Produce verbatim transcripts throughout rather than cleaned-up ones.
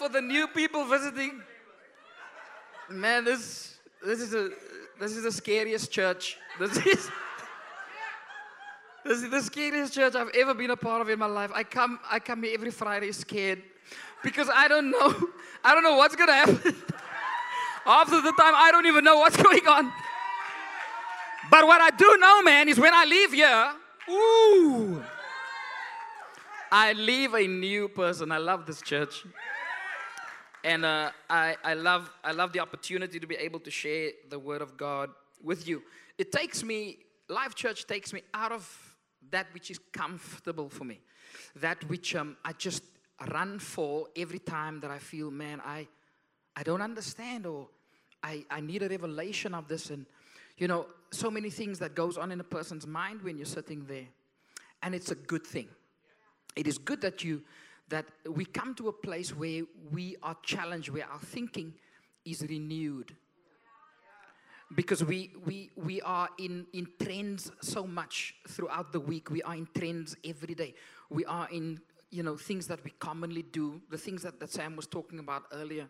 for the new people visiting. Man, this this is a this is the scariest church. This is this is the scariest church I've ever been a part of in my life. I come I come here every Friday scared because I don't know I don't know what's gonna happen. Half of the time I don't even know what's going on. But what I do know, man, is when I leave here, ooh, I leave a new person. I love this church. And uh, I, I, love, I love the opportunity to be able to share the Word of God with you. It takes me, Life.Church takes me out of that which is comfortable for me. That which um, I just run for every time that I feel, man, I, I don't understand, or I, I need a revelation of this. And, you know, so many things that goes on in a person's mind when you're sitting there. And it's a good thing. It is good that you... that we come to a place where we are challenged, where our thinking is renewed. Because we we we are in, in trends so much throughout the week. We are in trends every day. We are in, you know, things that we commonly do, the things that, that Sam was talking about earlier.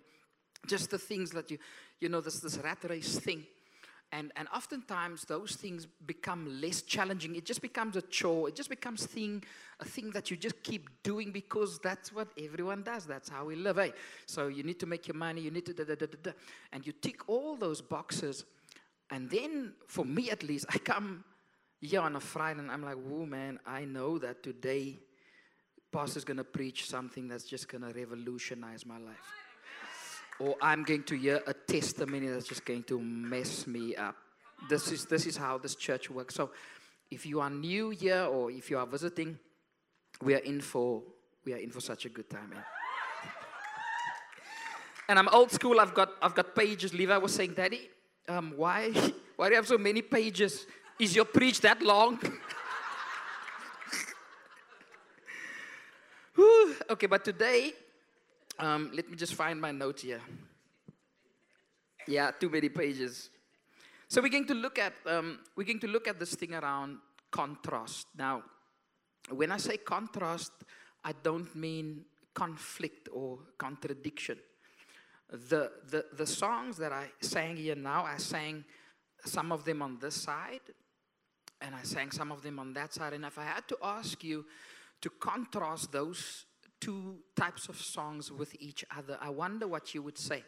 Just the things that you, you know, this, this rat race thing. And, and oftentimes, those things become less challenging. It just becomes a chore. It just becomes thing, a thing that you just keep doing because that's what everyone does. That's how we live, eh? So you need to make your money. You need to da, da, da, da, da. And you tick all those boxes. And then, for me at least, I come here on a Friday, and I'm like, whoa, man, I know that today, Pastor's going to preach something that's just going to revolutionize my life. Or I'm going to hear a testimony that's just going to mess me up. This is this is how this church works. So if you are new here or if you are visiting, we are in for we are in for such a good time. Man. And I'm old school, I've got I've got pages. Levi was saying, Daddy, um, why why do you have so many pages? Is your preach that long? Okay, but today. Um, let me just find my note here. Yeah, too many pages. So we're going to look at um, we're going to look at this thing around contrast. Now, when I say contrast, I don't mean conflict or contradiction. The the the songs that I sang here now, I sang some of them on this side, and I sang some of them on that side. And if I had to ask you to contrast those two types of songs with each other, I wonder what you would say.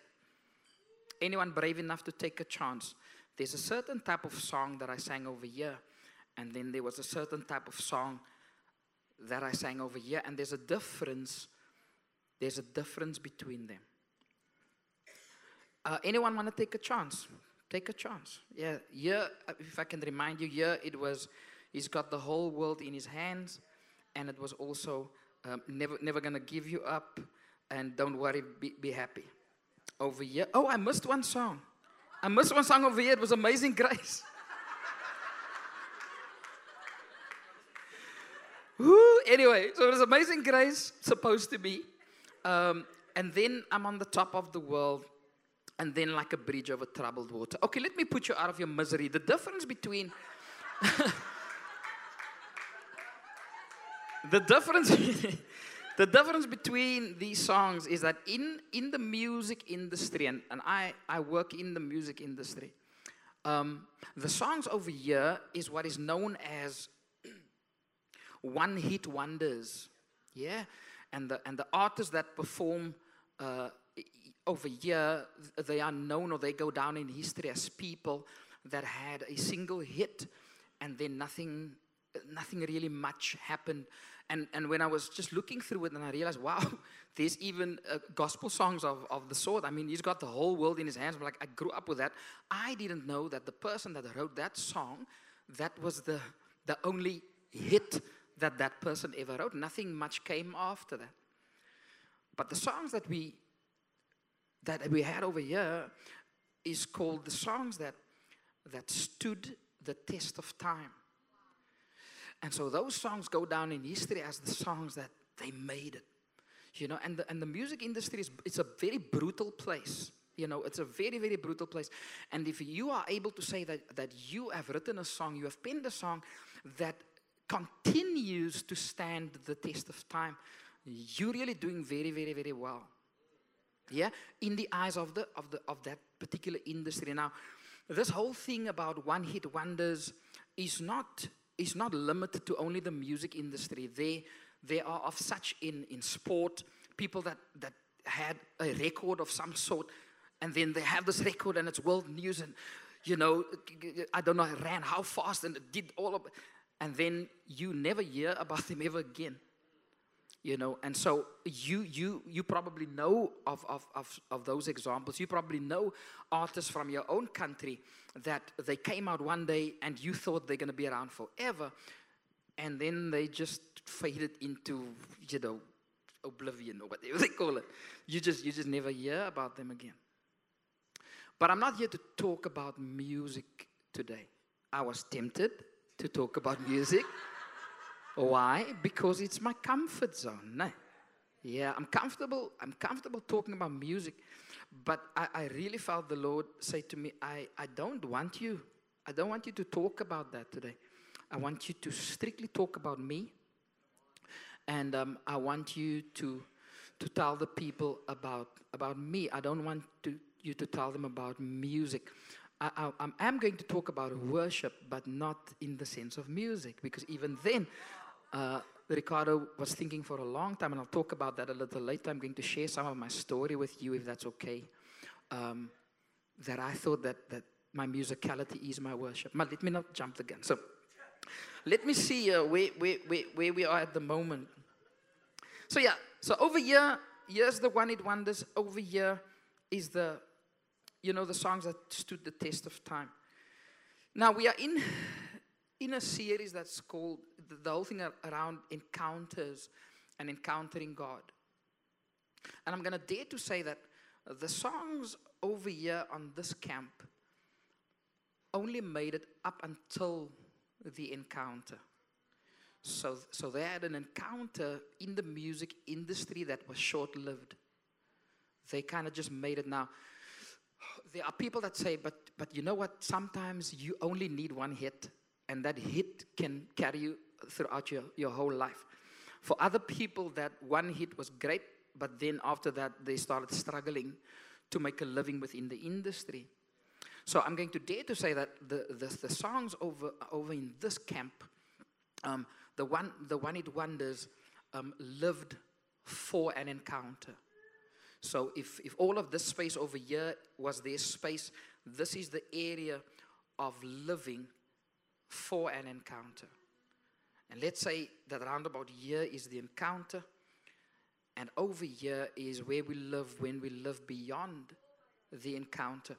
Anyone brave enough to take a chance? There's a certain type of song that I sang over here, and then there was a certain type of song that I sang over here, and there's a difference. There's a difference between them. Uh, anyone want to take a chance? Take a chance. Yeah, yeah, if I can remind you, yeah, it was, he's got the whole world in his hands, and it was also... Um, never never gonna give you up, and don't worry, be, be happy. Over here, oh, I missed one song. I missed one song over here. It was Amazing Grace. Woo, anyway, so it was Amazing Grace, supposed to be. Um, and then I'm on the top of the world, and then like a bridge over troubled water. Okay, let me put you out of your misery. The difference between... The difference, the difference between these songs is that in, in the music industry, and, and I, I work in the music industry, um, the songs over here is what is known as one-hit wonders. Yeah, and the, and the artists that perform uh, over here, they are known or they go down in history as people that had a single hit and then nothing... Nothing really much happened. And and when I was just looking through it, and I realized, wow, there's even uh, gospel songs of, of the sort. I mean, he's got the whole world in his hands. But like, I grew up with that. I didn't know that the person that wrote that song, that was the, the only hit that that person ever wrote. Nothing much came after that. But the songs that we, that we had over here is called the songs that, that stood the test of time. And so those songs go down in history as the songs that they made it, you know. And the, and the music industry is it's a very brutal place, you know. It's a very very brutal place. And if you are able to say that that you have written a song, you have penned a song that continues to stand the test of time, you're really doing very very very well. yeah, in the eyes of the of the of that particular industry. Now, this whole thing about one-hit wonders is not is not limited to only the music industry. They they are of such in in sport, people that that had a record of some sort, and then they have this record and it's world news, and you know, I don't know, I ran how fast and it did all of it. And then you never hear about them ever again. You know, and so you you you probably know of, of, of, of those examples. You probably know artists from your own country that they came out one day and you thought they're going to be around forever. And then they just faded into, you know, oblivion or whatever they call it. You just, you just never hear about them again. But I'm not here to talk about music today. I was tempted to talk about music. Why? Because it's my comfort zone. No? Yeah, I'm comfortable. I'm comfortable talking about music. But I, I really felt the Lord say to me, I, I don't want you. I don't want you to talk about that today. I want you to strictly talk about me. And um, I want you to to tell the people about about me. I don't want to, you to tell them about music. I, I, I'm going to talk about worship, but not in the sense of music, because even then, uh, Ricardo was thinking for a long time, and I'll talk about that a little later. I'm going to share some of my story with you, if that's okay, um, that I thought that, that my musicality is my worship. But let me not jump the gun. So let me see uh, where, where, where, where we are at the moment. So yeah, so over here, here's the one it wonders. Over here is the... You know, the songs that stood the test of time. Now, we are in in a series that's called, the, the whole thing around encounters and encountering God. And I'm going to dare to say that the songs over here on this camp only made it up until the encounter. So, so they had an encounter in the music industry that was short-lived. They kind of just made it now. There are people that say, but but you know what? Sometimes you only need one hit, and that hit can carry you throughout your, your whole life. For other people, that one hit was great, but then after that, they started struggling to make a living within the industry. So I'm going to dare to say that the the, the songs over over in this camp, um, the one the one hit wonders um, lived for an encounter. So if, if all of this space over here was their space, this is the area of living for an encounter. And let's say that round about here is the encounter. And over here is where we live when we live beyond the encounter.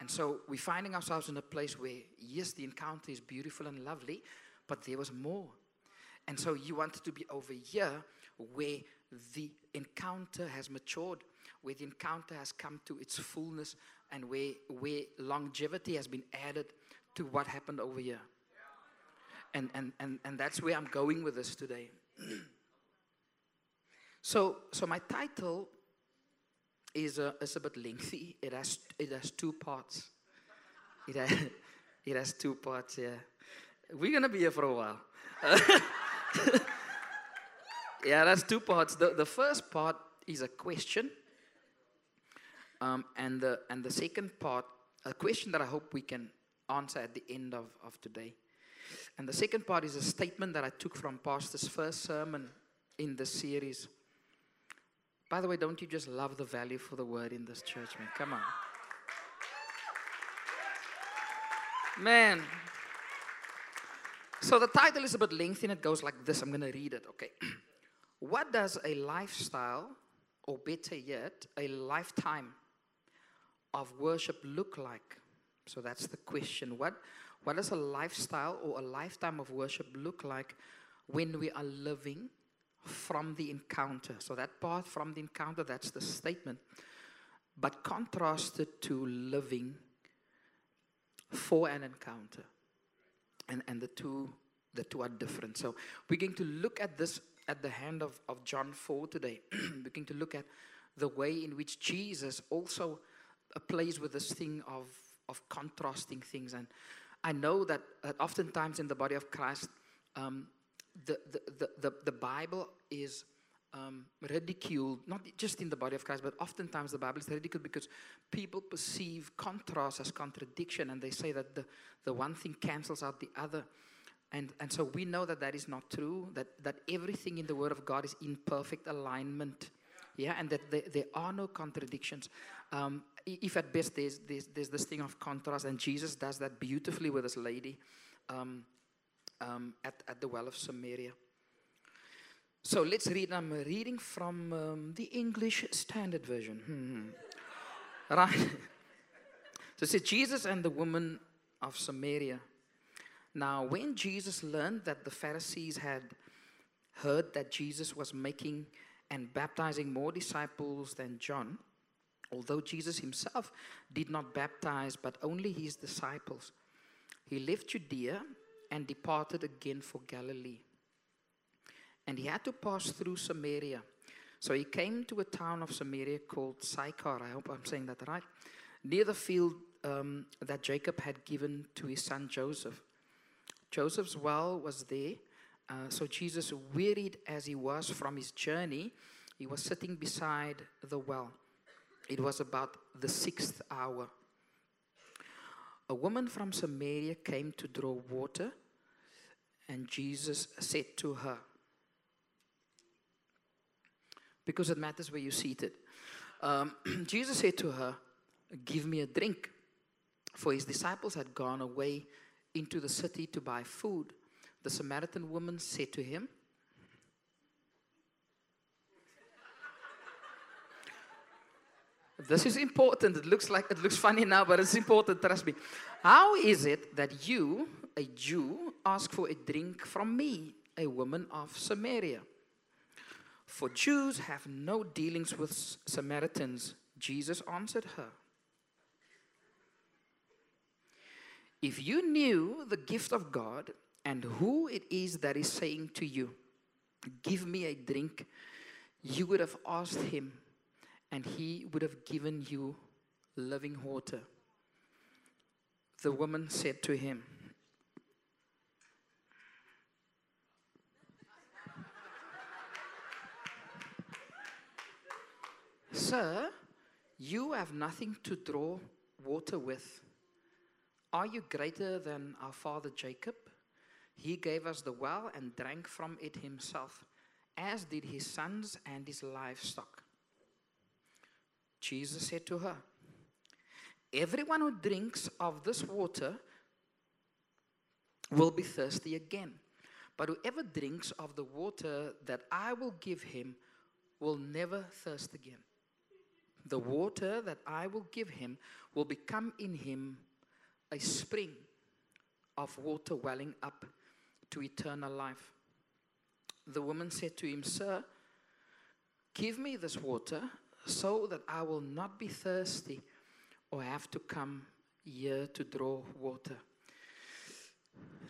And so we're finding ourselves in a place where, yes, the encounter is beautiful and lovely, but there was more. And so you wanted to be over here where the encounter has matured, where the encounter has come to its fullness, and where, where longevity has been added to what happened over here. And, and, and, and that's where I'm going with this today. so, so my title is a, is a bit lengthy. It has, it has two parts. It has, it has two parts, yeah. We're going to be here for a while. Yeah, that's two parts. The, the first part is a question. Um, and, the, and the second part, a question that I hope we can answer at the end of, of today. And the second part is a statement that I took from Pastor's first sermon in this series. By the way, don't you just love the value for the word in this church, man? Come on. Man. So the title is a bit lengthy and it goes like this. I'm going to read it, okay. What does a lifestyle, or better yet, a lifetime of worship look like? So that's the question. What, what does a lifestyle or a lifetime of worship look like when we are living from the encounter? So that part from the encounter, that's the statement. But contrasted to living for an encounter. And, and the two, the two are different. So we're going to look at this at the hand of, of John four today. We're going to look at the way in which Jesus also plays with this thing of, of contrasting things. And I know that, that oftentimes in the body of Christ, um, the, the, the, the, the Bible is um, ridiculed, not just in the body of Christ, but oftentimes the Bible is ridiculed because people perceive contrast as contradiction, and they say that the, the one thing cancels out the other. And, and so we know that that is not true, that, that everything in the Word of God is in perfect alignment. Yeah, and that there, there are no contradictions. Um, if at best there's, there's, there's this thing of contrast, and Jesus does that beautifully with this lady um, um, at, at the well of Samaria. So let's read. I'm reading from um, the English Standard Version. Hmm. Right. So it says, Jesus and the woman of Samaria. Now, when Jesus learned that the Pharisees had heard that Jesus was making and baptizing more disciples than John, although Jesus himself did not baptize, but only his disciples, he left Judea and departed again for Galilee. And he had to pass through Samaria. So he came to a town of Samaria called Sychar, I hope I'm saying that right, near the field um, that Jacob had given to his son Joseph. Joseph's well was there. Uh, so Jesus, wearied as he was from his journey, he was sitting beside the well. It was about the sixth hour. A woman from Samaria came to draw water, and Jesus said to her, because it matters where you're seated. Um, Jesus said to her, "Give me a drink," for his disciples had gone away into the city to buy food. The Samaritan woman said to him, this is important. It looks like it looks funny now, but it's important, trust me. "How is it that you, a Jew, ask for a drink from me, a woman of Samaria?" "For Jews have no dealings with Samaritans," Jesus answered her. "If you knew the gift of God and who it is that is saying to you, 'Give me a drink,' you would have asked him, and he would have given you living water." The woman said to him, "Sir, you have nothing to draw water with. Are you greater than our father Jacob? He gave us the well and drank from it himself, as did his sons and his livestock." Jesus said to her, "Everyone who drinks of this water will be thirsty again. But whoever drinks of the water that I will give him will never thirst again. The water that I will give him will become in him a spring of water welling up to eternal life." The woman said to him, "Sir, give me this water so that I will not be thirsty or have to come here to draw water."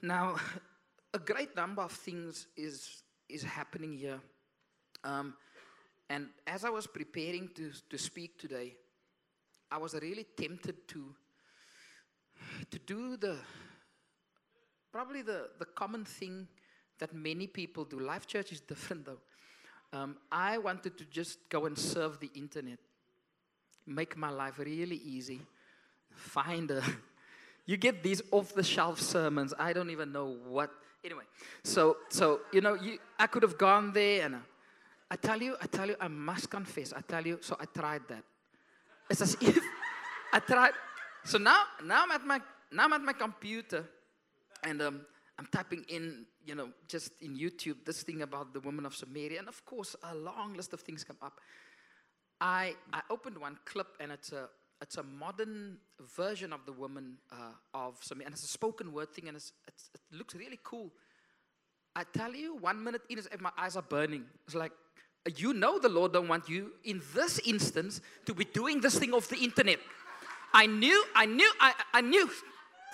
Now, a great number of things is, is happening here. Um, and as I was preparing to, to speak today, I was really tempted to, to do the... Probably the, the common thing that many people do. Life.Church is different though. Um, I wanted to just go and surf the internet. Make my life really easy. Find a... You get these off-the-shelf sermons. I don't even know what... Anyway, so, so you know, you, I could have gone there and... I, I tell you, I tell you, I must confess. I tell you, so I tried that. It's as if I tried... So now, now, I'm, at my, now I'm at my computer... And um, I'm typing in, you know, just in YouTube, this thing about the woman of Samaria. And of course, a long list of things come up. I I opened one clip, and it's a, it's a modern version of the woman uh, of Samaria. And it's a spoken word thing, and it's, it's, it looks really cool. I tell you, one minute in, it's, my eyes are burning. It's like, you know the Lord don't want you, in this instance, to be doing this thing off the internet. I knew, I knew, I, I knew...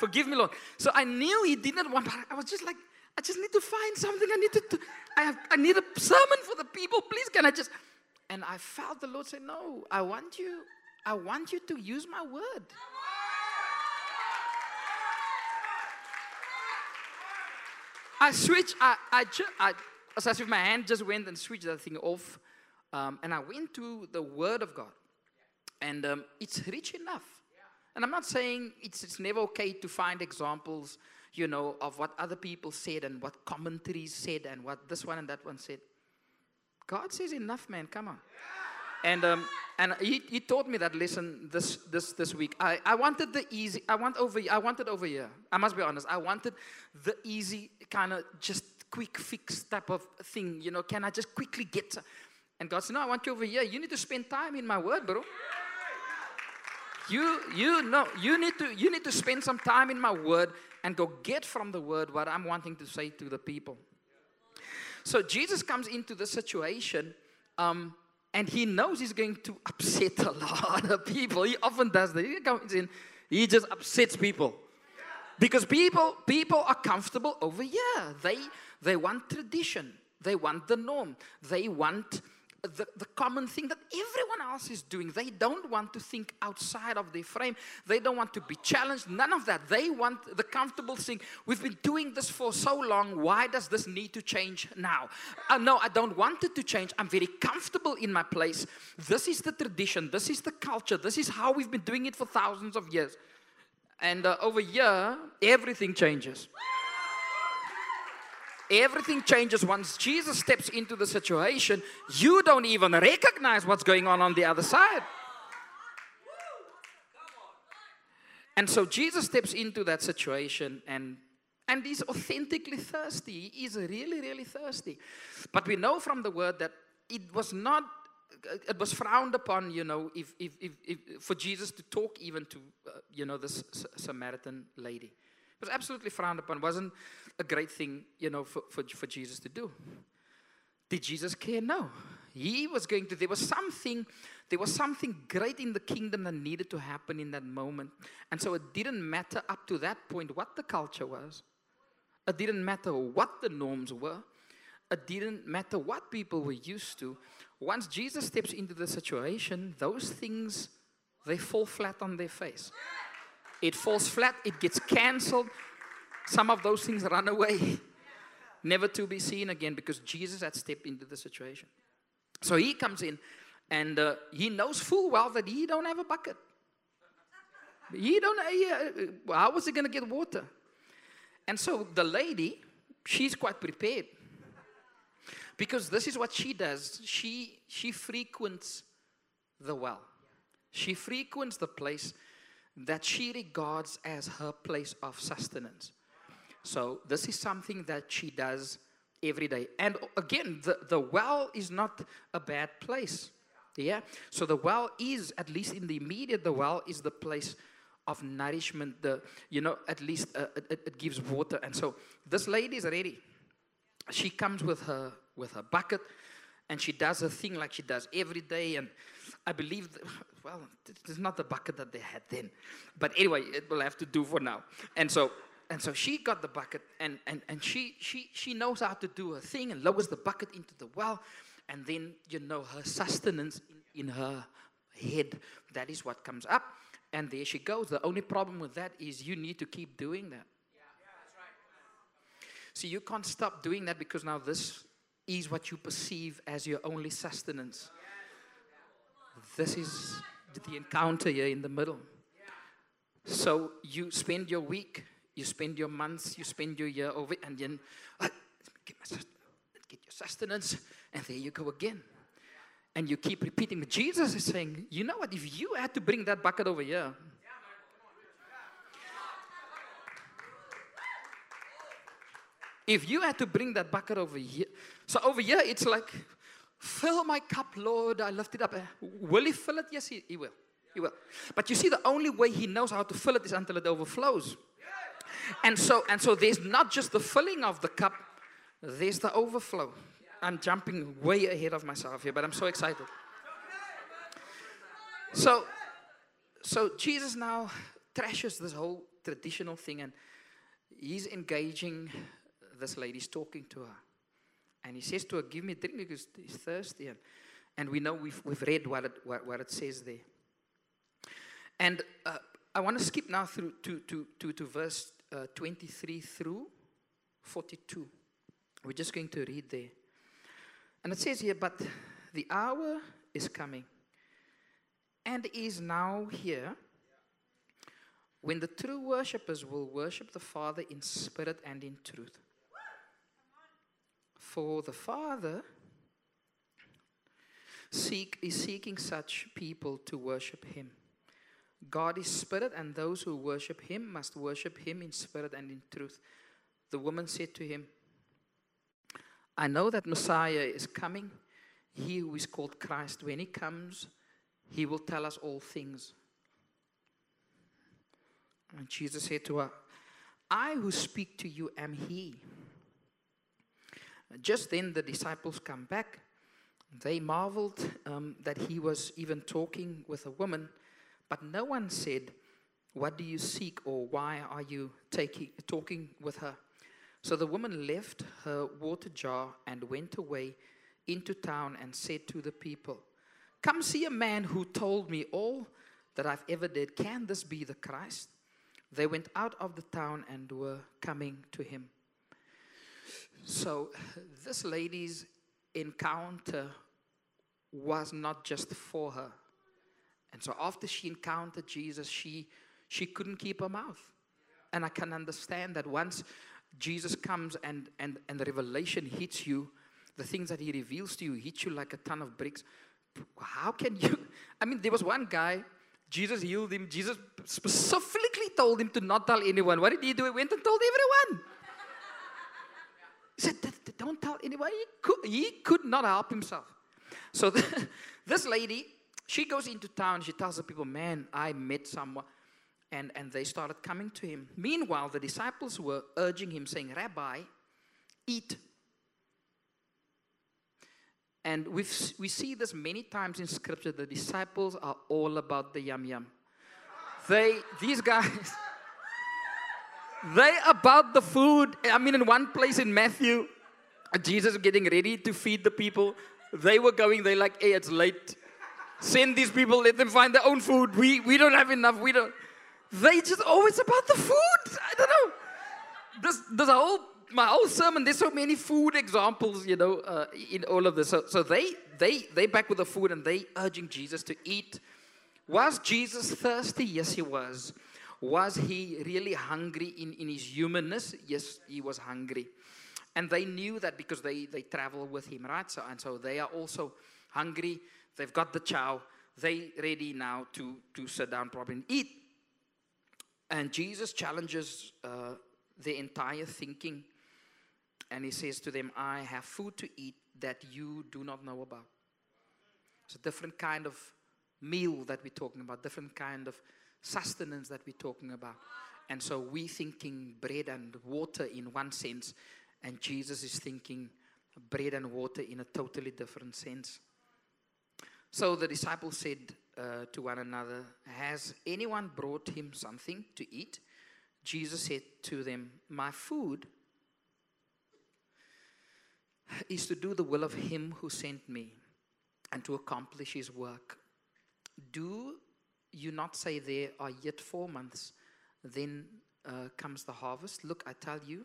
Forgive me, Lord. So I knew he didn't want, but I was just like, I just need to find something. I need to, to I, have, I need a sermon for the people. Please, can I just? And I felt the Lord say, no, I want you, I want you to use my word. I switched, I, I, I, so as if my hand just went and switched that thing off. Um, and I went to the Word of God. And um, it's rich enough. And I'm not saying it's, it's never okay to find examples, you know, of what other people said and what commentaries said and what this one and that one said. God says enough, man. Come on. Yeah. And um, and he, he taught me that lesson this this this week. I, I wanted the easy. I want over. I wanted over here. I must be honest. I wanted the easy kind of just quick fix type of thing. You know, can I just quickly get? And God said, no, I want you over here. You need to spend time in my word, bro. You you know you need to you need to spend some time in my word and go get from the word what I'm wanting to say to the people. So Jesus comes into the situation, um, and he knows he's going to upset a lot of people. He often does that. He comes in, he just upsets people. Because people people are comfortable over here. They they want tradition. They want the norm. They want The, the common thing that everyone else is doing. They don't want to think outside of their frame. They don't want to be challenged. None of that. They want the comfortable thing. We've been doing this for so long. Why does this need to change now? Uh, no, I don't want it to change. I'm very comfortable in my place. This is the tradition. This is the culture. This is how we've been doing it for thousands of years. And uh, over here, everything changes. Everything changes once Jesus steps into the situation. You don't even recognize what's going on on the other side. And so Jesus steps into that situation, and, and he's authentically thirsty. He is really, really thirsty. But we know from the word that it was not, it was frowned upon, you know, if, if, if, if for Jesus to talk even to, uh, you know, this Samaritan lady. Was absolutely frowned upon. Wasn't a great thing, you know, for, for, for Jesus to do. Did Jesus care? No. He was going to, there was something, there was something great in the kingdom that needed to happen in that moment. And so it didn't matter up to that point what the culture was. It didn't matter what the norms were. It didn't matter what people were used to. Once Jesus steps into the situation, those things, they fall flat on their face. It falls flat. It gets cancelled. Some of those things run away. Never to be seen again because Jesus had stepped into the situation. So he comes in and uh, he knows full well that he don't have a bucket. He don't, uh, how was he going to get water? And so the lady, she's quite prepared. Because this is what she does. She, she frequents the well. She frequents the place that she regards as her place of sustenance. So this is something that she does every day. And again, the, the well is not a bad place. Yeah? So the well is, at least in the immediate, the well is the place of nourishment. The, you know, at least uh, it, it gives water. And so this lady is ready. She comes with her, with her bucket. And she does her thing like she does every day. And I believe, that, well, it's not the bucket that they had then. But anyway, it will have to do for now. And so and so she got the bucket. And, and, and she, she, she knows how to do her thing and lowers the bucket into the well. And then, you know, her sustenance in, in her head, that is what comes up. And there she goes. The only problem with that is you need to keep doing that. Yeah, that's right. So you can't stop doing that because now this is what you perceive as your only sustenance. This is the encounter here in the middle. So you spend your week, you spend your months, you spend your year over, and then uh, get, my sust- get your sustenance, and there you go again. And you keep repeating. But Jesus is saying, you know what, if you had to bring that bucket over here, If you had to bring that bucket over here, so over here it's like, fill my cup, Lord, I lift it up. Will he fill it? Yes, he, he will. He will. But you see, the only way he knows how to fill it is until it overflows. And so, and so there's not just the filling of the cup, there's the overflow. I'm jumping way ahead of myself here, but I'm so excited. So, so Jesus now trashes this whole traditional thing, and he's engaging. This lady's talking to her. And he says to her, give me a drink because he's thirsty. And, and we know we've, we've read what it, what, what it says there. And uh, I want to skip now through to, to, to, to verse uh, twenty-three through forty-two. We're just going to read there. And it says here, but the hour is coming and is now here when the true worshippers will worship the Father in spirit and in truth. For the Father seek, is seeking such people to worship him. God is spirit, and those who worship him must worship him in spirit and in truth. The woman said to him, I know that Messiah is coming, he who is called Christ. When he comes, he will tell us all things. And Jesus said to her, I who speak to you am he. Just then the disciples come back. They marveled um, that he was even talking with a woman. But no one said, what do you seek, or why are you taking, talking with her? So the woman left her water jar and went away into town and said to the people, come see a man who told me all that I've ever did. Can this be the Christ? They went out of the town and were coming to him. So this lady's encounter was not just for her. And so after she encountered Jesus, she she couldn't keep her mouth. And I can understand that once Jesus comes and, and, and the revelation hits you, the things that he reveals to you hit you like a ton of bricks. How can you? I mean, there was one guy, Jesus healed him. Jesus specifically told him to not tell anyone. What did he do? He went and told everyone. He said, don't tell anyone. He could, he could not help himself. So the, this lady... she goes into town, she tells the people, man, I met someone. And, and they started coming to him. Meanwhile, the disciples were urging him, saying, Rabbi, eat. And we've, we see this many times in Scripture. The disciples are all about the yum-yum. They, these guys, they about the food. I mean, in one place in Matthew, Jesus getting ready to feed the people. They were going, they're like, hey, it's late. Send these people, let them find their own food. We we don't have enough. We don't. They just always about the food. I don't know. This this whole my whole sermon. There's so many food examples, you know, uh, in all of this. So so they they they back with the food and they urging Jesus to eat. Was Jesus thirsty? Yes, he was. Was he really hungry in in his humanness? Yes, he was hungry. And they knew that because they they travel with him, right? So and so they are also hungry. They've got the chow. They ready now to, to sit down probably and eat. And Jesus challenges uh, the entire thinking. And he says to them, I have food to eat that you do not know about. It's a different kind of meal that we're talking about. Different kind of sustenance that we're talking about. And so we're thinking bread and water in one sense. And Jesus is thinking bread and water in a totally different sense. So the disciples said uh, to one another, has anyone brought him something to eat? Jesus said to them, my food is to do the will of him who sent me and to accomplish his work. Do you not say there are yet four months, then uh, comes the harvest? Look, I tell you,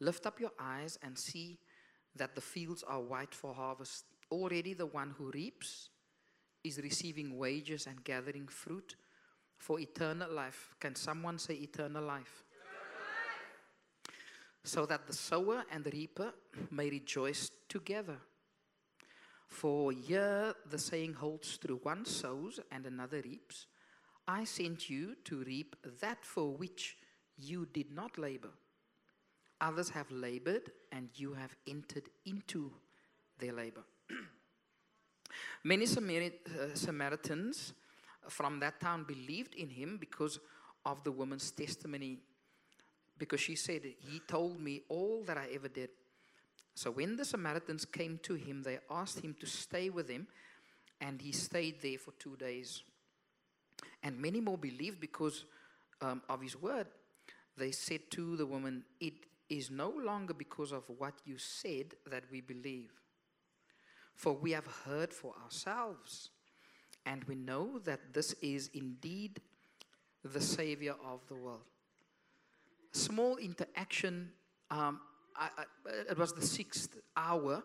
lift up your eyes and see that the fields are white for harvest. Already the one who reaps is receiving wages and gathering fruit for eternal life. Can someone say eternal life? Yes. So that the sower and the reaper may rejoice together. For here the saying holds true, one sows and another reaps. I sent you to reap that for which you did not labor. Others have labored and you have entered into their labor. Many Samaritans from that town believed in him because of the woman's testimony, because she said, he told me all that I ever did. So when the Samaritans came to him, they asked him to stay with them, and he stayed there for two days. And many more believed because um, of his word. They said to the woman, it is no longer because of what you said that we believe. For we have heard for ourselves, and we know that this is indeed the Savior of the world. Small interaction. Um, I, I, it was the sixth hour.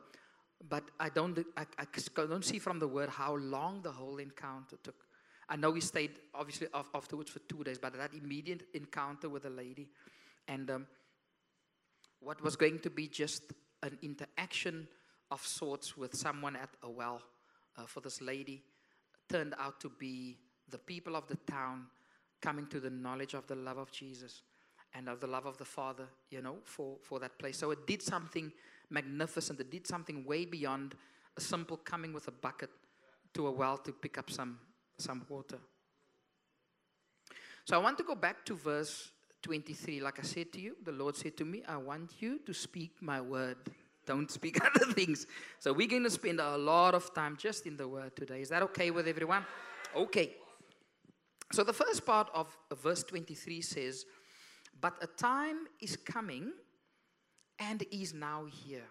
but I don't, I, I don't see from the word how long the whole encounter took. I know he stayed, obviously, afterwards for two days, but that immediate encounter with the lady and um, what was going to be just an interaction of sorts with someone at a well uh, for this lady turned out to be the people of the town coming to the knowledge of the love of Jesus and of the love of the Father, you know, for, for that place. So it did something magnificent. It did something way beyond a simple coming with a bucket to a well to pick up some some water. So I want to go back to verse twenty-three. Like I said to you, the Lord said to me, I want you to speak my word. Don't speak other things. So we're going to spend a lot of time just in the word today. Is that okay with everyone? Okay. So the first part of verse twenty-three says, but a time is coming and is now here.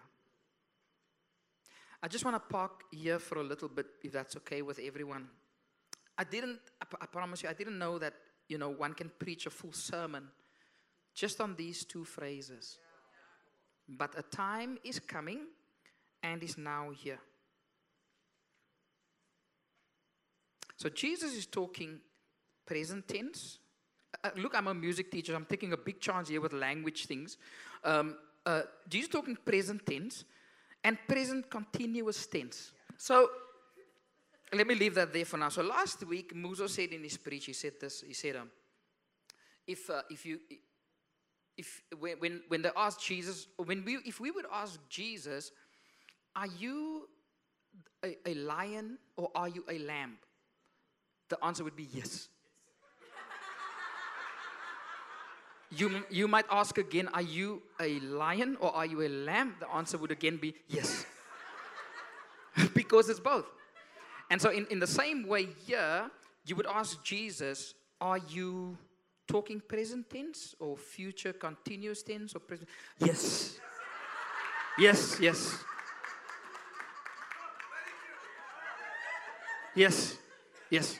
I just want to park here for a little bit, if that's okay with everyone. I didn't, I promise you, I didn't know that, you know, one can preach a full sermon just on these two phrases. But a time is coming and is now here. So Jesus is talking present tense. Uh, look, I'm a music teacher. I'm taking a big chance here with language things. Um, uh, Jesus is talking present tense and present continuous tense. So let me leave that there for now. So last week, Muzo said in his preach, he said this, he said, um, if uh, if you, if when when they asked Jesus, when we, if we would ask Jesus, are you a, a lion or are you a lamb? The answer would be yes. You, you might ask again, are you a lion or are you a lamb? The answer would again be yes. Because it's both. And so in, in the same way here, you would ask Jesus, are you talking present tense or future continuous tense or present? Yes. Yes, yes. Yes, yes.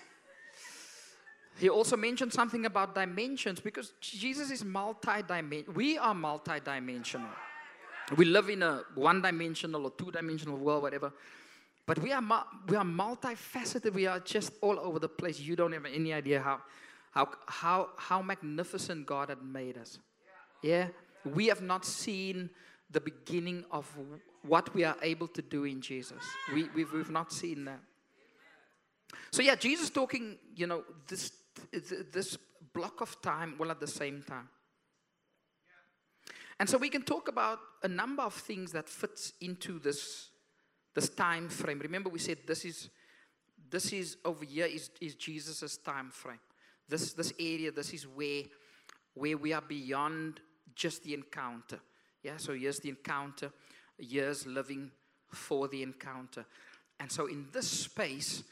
He also mentioned something about dimensions because Jesus is multi-dimensional. We are multi-dimensional. We live in a one-dimensional or two-dimensional world, whatever. But we are we are multifaceted. We are just all over the place. You don't have any idea how how how how magnificent God had made us. Yeah, we have not seen the beginning of what we are able to do in Jesus. We we've, we've not seen that. So yeah, Jesus talking. You know, this this block of time all at the same time. And so we can talk about a number of things that fits into this. This time frame. Remember, we said this is, this is over here is, is Jesus' time frame. This this area, this is where, where we are beyond just the encounter. Yeah. So here's the encounter. Here's living for the encounter. And so in this space,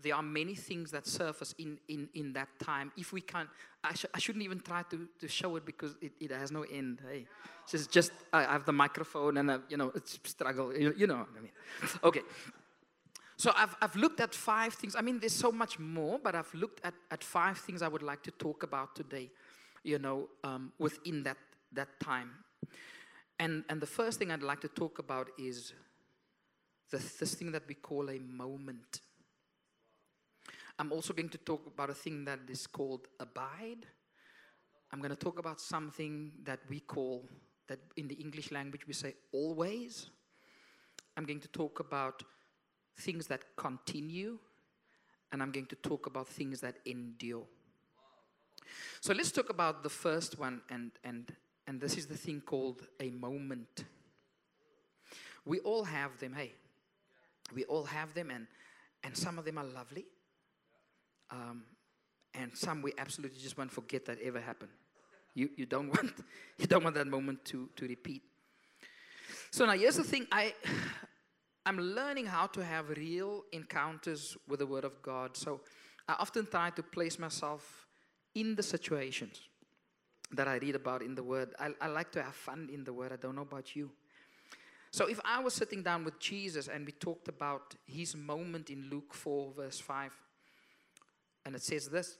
there are many things that surface in in, in that time. If we can't, I, sh I shouldn't even try to, to show it because it, it has no end. Hey, so it's just I have the microphone and I, you know it's struggle. You, you know what I mean? Okay. So I've I've looked at five things. I mean, there's so much more, but I've looked at at five things I would like to talk about today. You know, um, within that that time, and and the first thing I'd like to talk about is the this thing that we call a moment. I'm also going to talk about a thing that is called abide. I'm going to talk about something that we call, that in the English language we say always. I'm going to talk about things that continue. And I'm going to talk about things that endure. So let's talk about the first one. And, and, and this is the thing called a moment. We all have them, hey. We all have them and, and some of them are lovely. Um, and some we absolutely just won't forget that ever happened. You you don't want you don't want that moment to to repeat. So now here's the thing, I I'm learning how to have real encounters with the Word of God. So I often try to place myself in the situations that I read about in the Word. I, I like to have fun in the Word. I don't know about you. So if I was sitting down with Jesus and we talked about his moment in Luke four verse five. And it says this,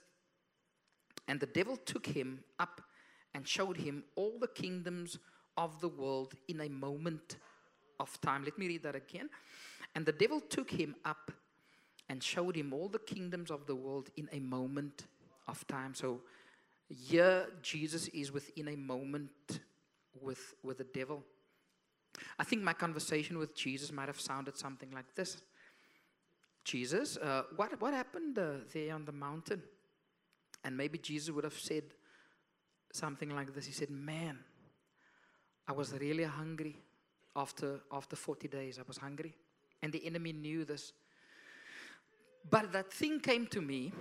and the devil took him up and showed him all the kingdoms of the world in a moment of time. Let me read that again. And the devil took him up and showed him all the kingdoms of the world in a moment of time. So here Jesus is within a moment with, with the devil. I think my conversation with Jesus might have sounded something like this. Jesus, uh, what, what happened uh, there on the mountain? And maybe Jesus would have said something like this. He said, man, I was really hungry after, after forty days. I was hungry. And the enemy knew this. But that thing came to me,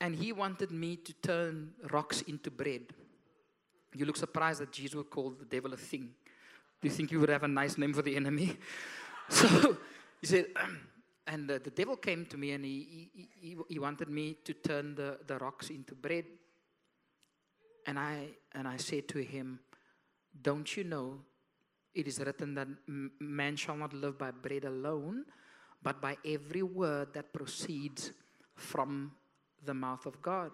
and he wanted me to turn rocks into bread. You look surprised that Jesus would call the devil a thing. Do you think you would have a nice name for the enemy? So he said... And uh, the devil came to me, and he he, he, he wanted me to turn the, the rocks into bread. And I and I said to him, don't you know it is written that man shall not live by bread alone, but by every word that proceeds from the mouth of God.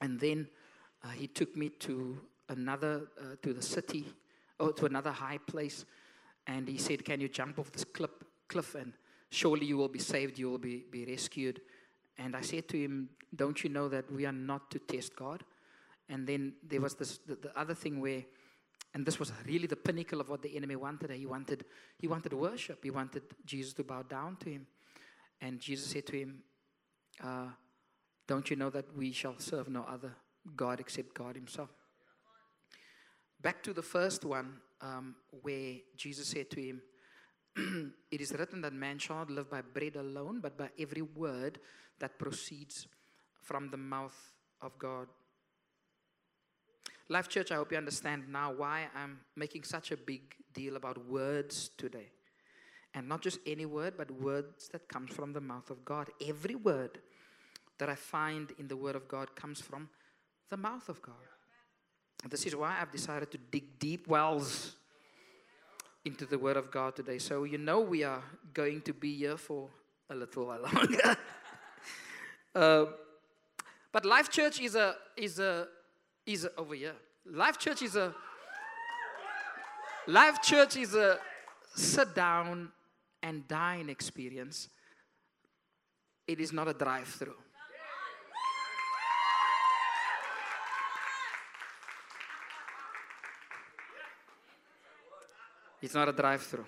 And then uh, he took me to another uh, to the city, or to another high place, and he said, can you jump off this cliff cliff and surely you will be saved, you will be, be rescued. And I said to him, don't you know that we are not to test God? And then there was this the, the other thing where, and this was really the pinnacle of what the enemy wanted. He wanted he wanted worship. He wanted Jesus to bow down to him. And Jesus said to him, uh, don't you know that we shall serve no other God except God himself? Back to the first one, um, where Jesus said to him, it is written that man shall not live by bread alone, but by every word that proceeds from the mouth of God. Life Church, I hope you understand now why I'm making such a big deal about words today. And not just any word, but words that comes from the mouth of God. Every word that I find in the Word of God comes from the mouth of God. This is why I've decided to dig deep wells into the Word of God today. So you know we are going to be here for a little while longer. uh, but Life Church is a is a is a, over here. Life Church is a Life Church is a sit down and dine experience. It is not a drive-through. It's not a drive-through.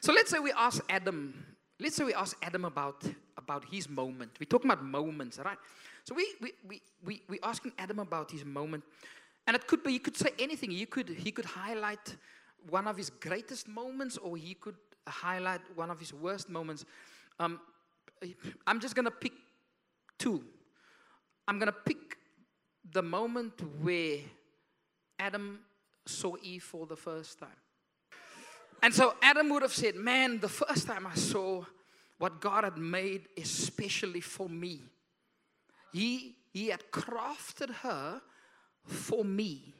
So let's say we ask Adam. Let's say we ask Adam about, about his moment. We're talking about moments, right? So we we we we we asking Adam about his moment, and it could be he could say anything. He could he could highlight one of his greatest moments, or he could highlight one of his worst moments. Um, I'm just gonna pick two. I'm gonna pick the moment where Adam saw Eve for the first time. And so Adam would have said, man, the first time I saw what God had made especially for me. He, he had crafted her for me.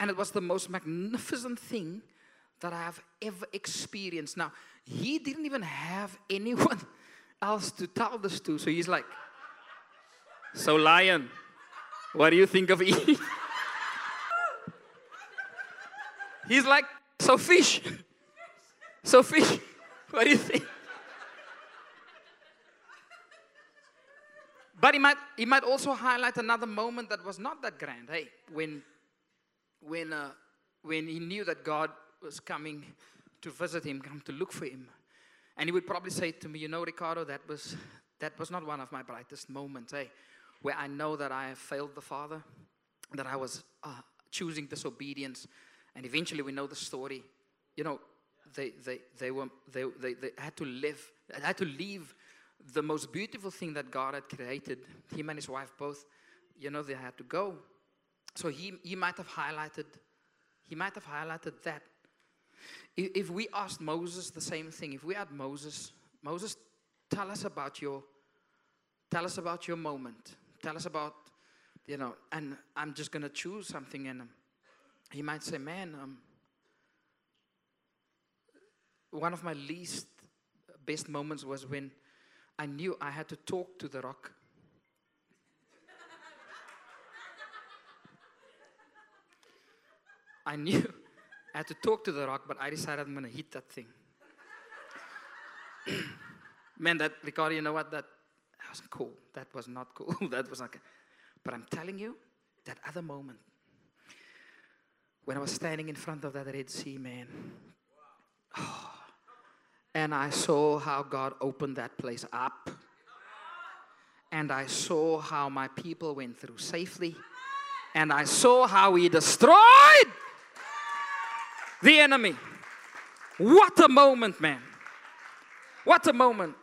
And it was the most magnificent thing that I have ever experienced. Now, he didn't even have anyone else to tell this to. So he's like, so lion, what do you think of Eve? He's like, so fish, so fish, what do you think? But he might, he might also highlight another moment that was not that grand. Hey, when, when, uh, when he knew that God was coming to visit him, come to look for him, and he would probably say to me, you know, Ricardo, that was, that was not one of my brightest moments. Hey, where I know that I failed the Father, that I was uh, choosing disobedience. And eventually we know the story. You know, they they they were they they, they had to live had to leave the most beautiful thing that God had created. Him and his wife both, you know, they had to go. So he he might have highlighted he might have highlighted that. If we asked Moses the same thing, if we had Moses, Moses, tell us about your tell us about your moment. Tell us about, you know, and I'm just gonna choose something and he might say, man, um, one of my least best moments was when I knew I had to talk to the rock. I knew I had to talk to the rock, but I decided I'm going to hit that thing. Man, that, Ricardo, you know what? That, that wasn't cool. That was not cool. That was not cool. But I'm telling you, that other moment, when I was standing in front of that Red Sea, man, oh, and I saw how God opened that place up. And I saw how my people went through safely. And I saw how he destroyed the enemy. What a moment, man. What a moment.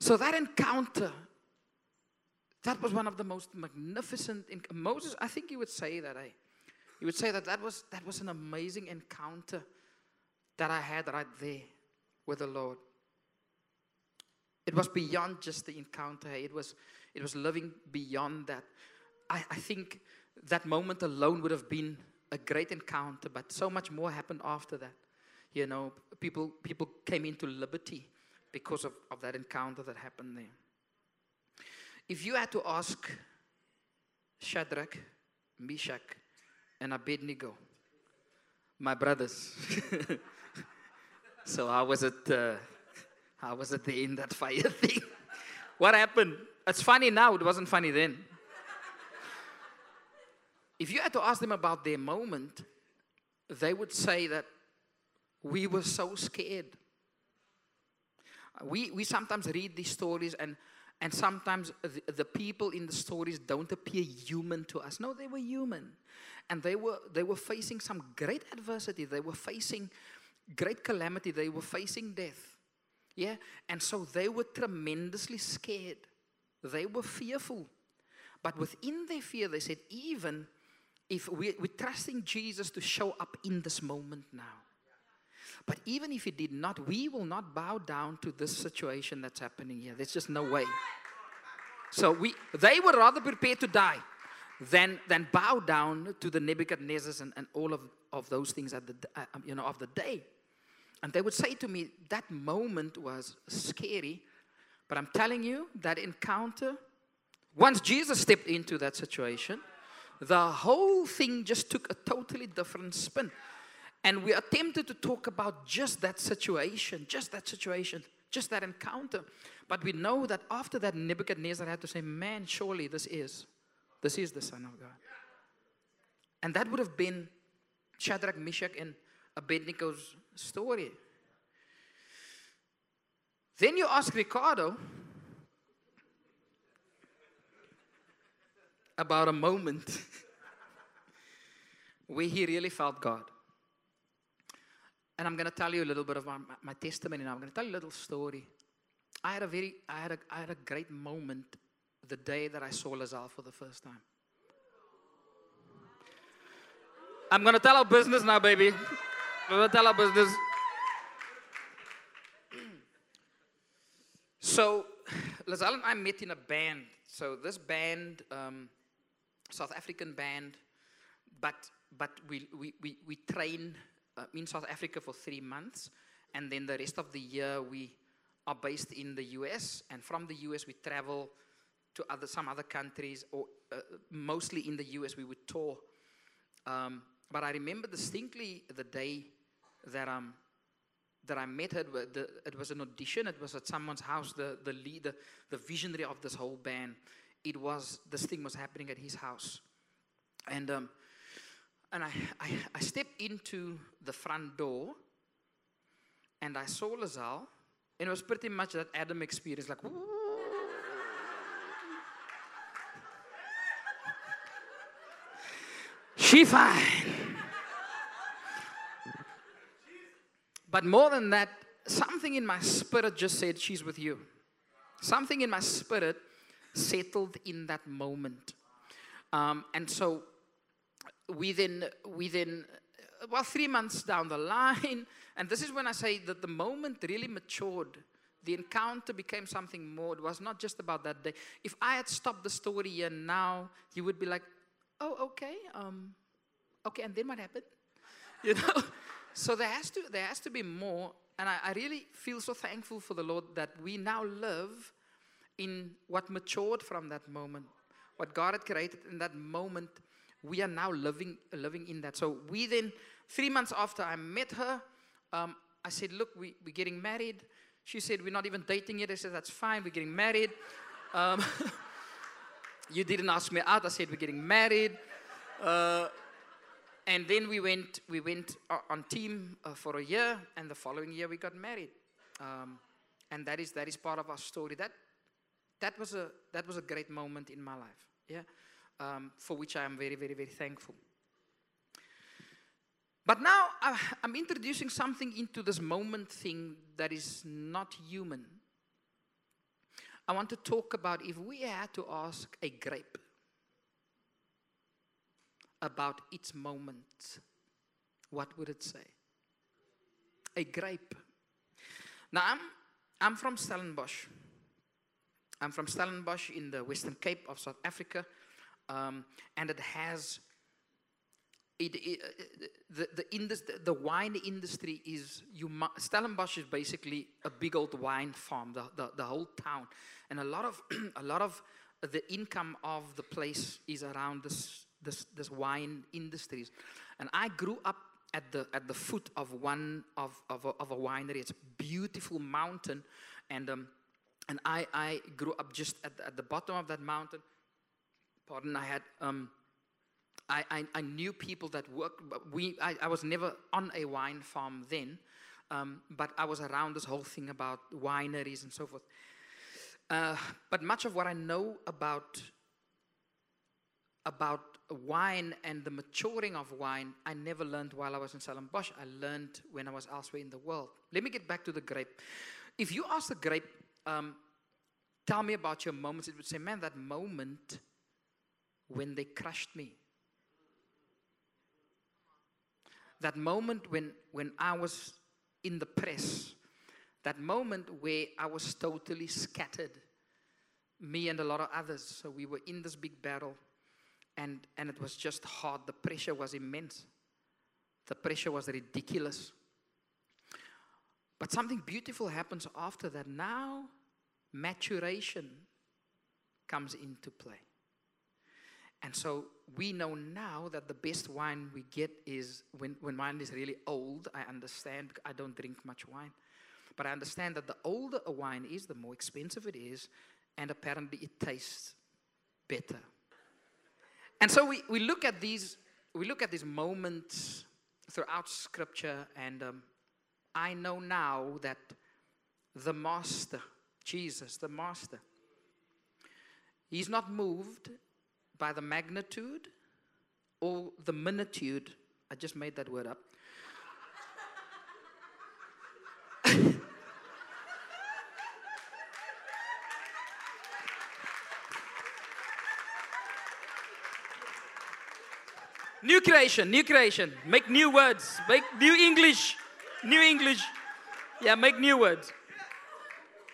So that encounter, that was one of the most magnificent. Enc- Moses, I think you would say that, eh? You would say that that was, that was an amazing encounter that I had right there with the Lord. It was beyond just the encounter. It was, it was living beyond that. I, I think that moment alone would have been a great encounter, but so much more happened after that. You know, people people came into liberty because of, of that encounter that happened there. If you had to ask Shadrach, Meshach, and Abednego, my brothers, so how was it... Uh, I was at the end, that fire thing. What happened? It's funny now. It wasn't funny then. If you had to ask them about their moment, they would say that we were so scared. We we sometimes read these stories, and, and sometimes the, the people in the stories don't appear human to us. No, they were human. And they were they were facing some great adversity. They were facing great calamity. They were facing death. Yeah, and so they were tremendously scared. They were fearful. But within their fear, they said, even if we, we're trusting Jesus to show up in this moment now. But even if he did not, we will not bow down to this situation that's happening here. There's just no way. So we they were rather prepared to die than than bow down to the Nebuchadnezzars and, and all of, of those things at the uh, you know of the day. And they would say to me, that moment was scary. But I'm telling you, that encounter, once Jesus stepped into that situation, the whole thing just took a totally different spin. And we attempted to talk about just that situation, just that situation, just that encounter. But we know that after that, Nebuchadnezzar had to say, man, surely this is, this is the Son of God. And that would have been Shadrach, Meshach, and Abednego's story. Then you ask Ricardo about a moment where he really felt God. And I'm going to tell you a little bit of my, my testimony now. I'm going to tell you a little story. I had a very, I had a, I had a great moment the day that I saw Lizelle for the first time. I'm going to tell our business now, baby. I'm going to tell our business. So, Lizelle and I met in a band. So, this band, um, South African band, but but we we, we, we train uh, in South Africa for three months. And then the rest of the year, we are based in the U S. And from the U S, we travel to other some other countries. or uh, Mostly in the U S, we would tour. Um, but I remember distinctly the day that um that I met her. The, it was an audition. It was at someone's house. The the leader, the visionary of this whole band. It was this thing was happening at his house, and um and I I, I stepped into the front door, and I saw Lizelle, and it was pretty much that Adam experience, like. Ooh. She fine. But more than that, something in my spirit just said, she's with you. Something in my spirit settled in that moment. Um, and so we then, we then, well, three months down the line, and this is when I say that the moment really matured. The encounter became something more. It was not just about that day. If I had stopped the story here now, you would be like, oh, okay, um, okay, and then what happened? You know, so there has to there has to be more, and I, I really feel so thankful for the Lord that we now live in what matured from that moment, what God had created in that moment we are now living living in that. So we then, three months after I met her, um, I said, look, we, we're getting married. She said, we're not even dating yet. I said, that's fine, we're getting married. Um, you didn't ask me out. I said, we're getting married. Uh, and then we went we went on team uh, for a year, and the following year we got married. Um, and that is that is part of our story. That that was a that was a great moment in my life. Yeah, um, for which I am very, very, very thankful. But now I, I'm introducing something into this moment thing that is not human. I want to talk about if we had to ask a grape about its moment, what would it say? A grape. Now, I'm, I'm from Stellenbosch. I'm from Stellenbosch in the Western Cape of South Africa, um, and it has, it, it, it, the, the, industry, the wine industry is, you, Stellenbosch is basically a big old wine farm, the, the, the whole town. And a lot of, a lot of the income of the place is around this, this, this wine industries. And I grew up at the, at the foot of one, of, of, a, of a winery. It's a beautiful mountain, and um, And I, I grew up just at the, at the bottom of that mountain. Pardon, I had um, I, I I knew people that worked. But we I, I was never on a wine farm then, um, but I was around this whole thing about wineries and so forth. Uh, but much of what I know about about wine and the maturing of wine, I never learned while I was in Stellenbosch. I learned when I was elsewhere in the world. Let me get back to the grape. If you ask the grape, Um, tell me about your moments, it would say, man, that moment when they crushed me. That moment when, when I was in the press. That moment where I was totally scattered. Me and a lot of others. So we were in this big battle. And, and it was just hard. The pressure was immense. The pressure was ridiculous. But something beautiful happens after that. Now, maturation comes into play. And so we know now that the best wine we get is when, when wine is really old. I understand. I don't drink much wine. But I understand that the older a wine is, the more expensive it is. And apparently it tastes better. And so we, we look at these, we look at these moments throughout Scripture, and um, I know now that the Master, Jesus, the Master, he's not moved by the magnitude or the minitude. I just made that word up. New creation, new creation. Make new words, make new English. New English. Yeah, make new words.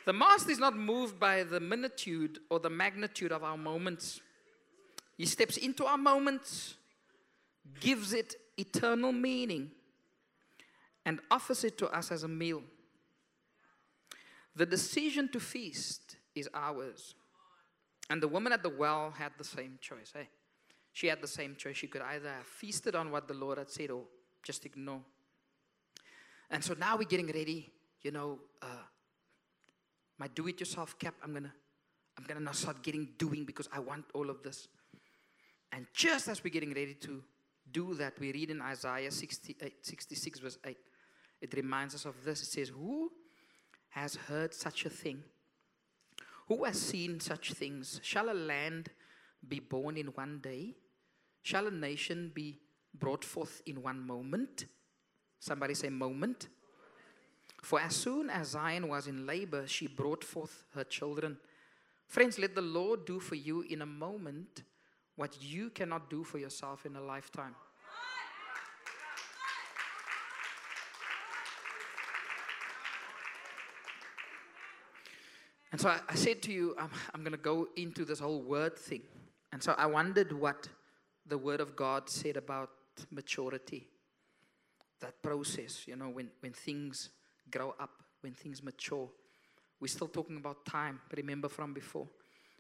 The Master is not moved by the minitude or the magnitude of our moments. He steps into our moments, gives it eternal meaning, and offers it to us as a meal. The decision to feast is ours. And the woman at the well had the same choice. Eh? She had the same choice. She could either have feasted on what the Lord had said or just ignore. And so now we're getting ready, you know, uh, my do-it-yourself cap, I'm gonna, I'm gonna now start getting doing because I want all of this. And just as we're getting ready to do that, we read in Isaiah sixty-six, verse eight. It reminds us of this. It says, who has heard such a thing? Who has seen such things? Shall a land be born in one day? Shall a nation be brought forth in one moment? Somebody say moment. For as soon as Zion was in labor, she brought forth her children. Friends, let the Lord do for you in a moment what you cannot do for yourself in a lifetime. And so I, I said to you, I'm, I'm going to go into this whole word thing. And so I wondered what the Word of God said about maturity. That process, you know, when, when things grow up, when things mature. We're still talking about time. Remember from before.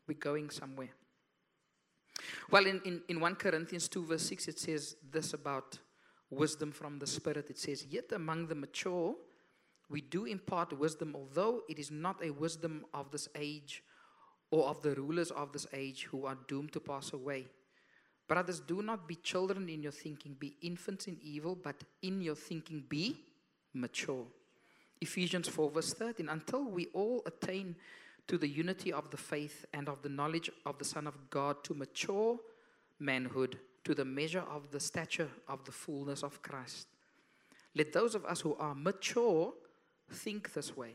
We're going somewhere. Well, in, in, in First Corinthians two verse six, it says this about wisdom from the Spirit. It says, yet among the mature, we do impart wisdom, although it is not a wisdom of this age or of the rulers of this age who are doomed to pass away. Brothers, do not be children in your thinking, be infants in evil, but in your thinking be mature. Ephesians four verse thirteen, until we all attain to the unity of the faith and of the knowledge of the Son of God, to mature manhood, to the measure of the stature of the fullness of Christ. Let those of us who are mature think this way.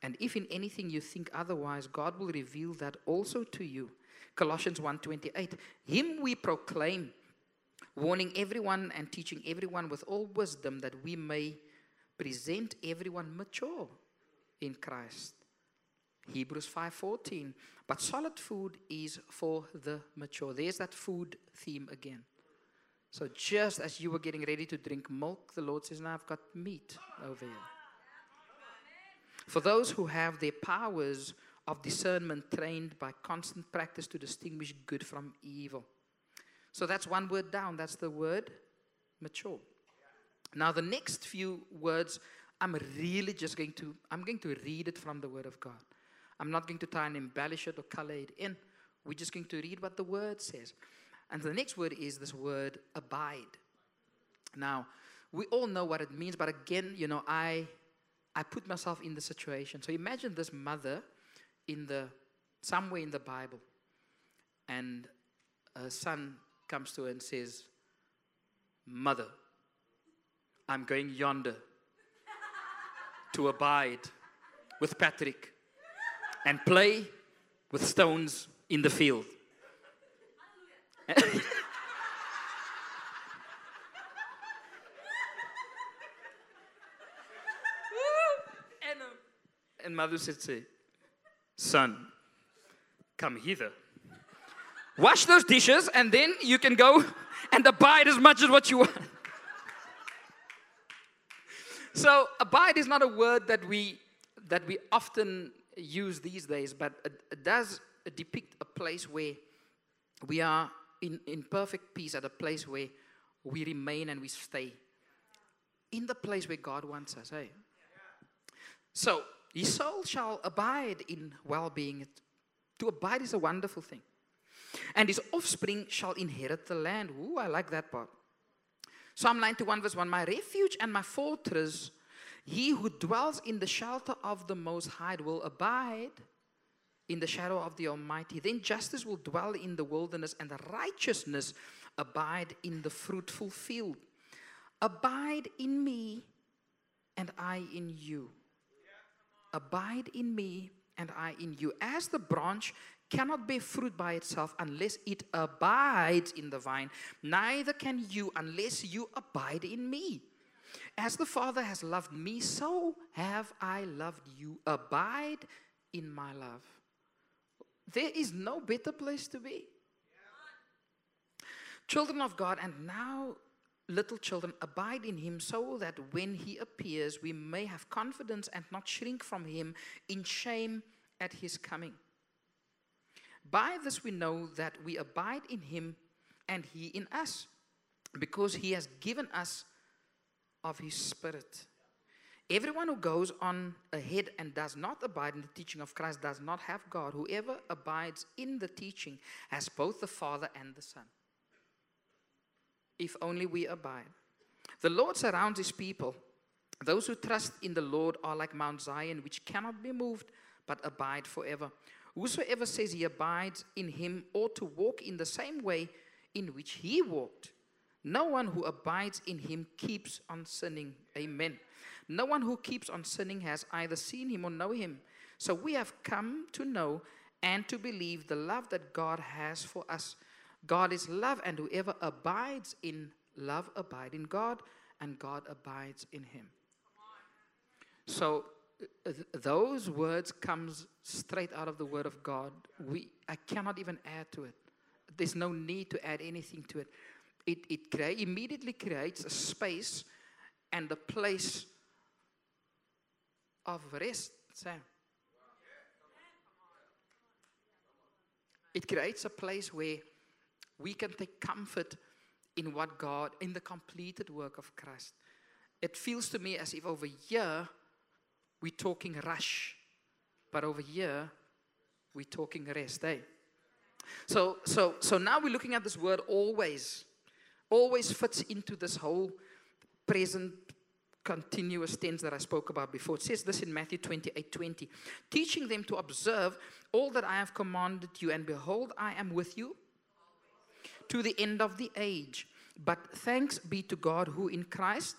And if in anything you think otherwise, God will reveal that also to you. Colossians one twenty-eight, him we proclaim, warning everyone and teaching everyone with all wisdom, that we may present everyone mature in Christ. Hebrews five fourteen, but solid food is for the mature. There's that food theme again. So just as you were getting ready to drink milk, the Lord says, now I've got meat over here. For those who have their powers of discernment trained by constant practice to distinguish good from evil. So that's one word down. That's the word mature. Now the next few words, I'm really just going to, I'm going to read it from the Word of God. I'm not going to try and embellish it or color it in. We're just going to read what the Word says. And the next word is this word abide. Now, we all know what it means, but again, you know, I... I put myself in the situation. So imagine this mother in the somewhere in the Bible, and her son comes to her and says, Mother, I'm going yonder to abide with Patrick and play with stones in the field. And mother said, say, son, come hither. Wash those dishes and then you can go and abide as much as what you want. So abide is not a word that we, that we often use these days, but it, it does depict a place where we are in, in perfect peace, at a place where we remain and we stay. In the place where God wants us. Hey? So, his soul shall abide in well-being. To abide is a wonderful thing. And his offspring shall inherit the land. Ooh, I like that part. Psalm ninety-one verse one, my refuge and my fortress, he who dwells in the shelter of the Most High will abide in the shadow of the Almighty. Then justice will dwell in the wilderness and the righteousness abide in the fruitful field. Abide in me and I in you. Abide in me and I in you. As the branch cannot bear fruit by itself unless it abides in the vine, neither can you unless you abide in me. As the Father has loved me, so have I loved you. Abide in my love. There is no better place to be. Children of God, and now little children, abide in him so that when he appears, we may have confidence and not shrink from him in shame at his coming. By this we know that we abide in him and he in us, because he has given us of his Spirit. Everyone who goes on ahead and does not abide in the teaching of Christ does not have God. Whoever abides in the teaching has both the Father and the Son. If only we abide. The Lord surrounds his people. Those who trust in the Lord are like Mount Zion, which cannot be moved, but abide forever. Whosoever says he abides in him ought to walk in the same way in which he walked. No one who abides in him keeps on sinning. Amen. No one who keeps on sinning has either seen him or known him. So we have come to know and to believe the love that God has for us. God is love, and whoever abides in love abides in God, and God abides in him. So th those words comes straight out of the Word of God. We, I cannot even add to it. There's no need to add anything to it. It, it crea immediately creates a space and a place of rest, Sam. It creates a place where we can take comfort in what God, in the completed work of Christ. It feels to me as if over here, we're talking rush. But over here, we're talking rest, eh? So, so, so now we're looking at this word always. Always fits into this whole present continuous tense that I spoke about before. It says this in Matthew twenty-eight twenty. Teaching them to observe all that I have commanded you, and behold, I am with you to the end of the age. But thanks be to God who in Christ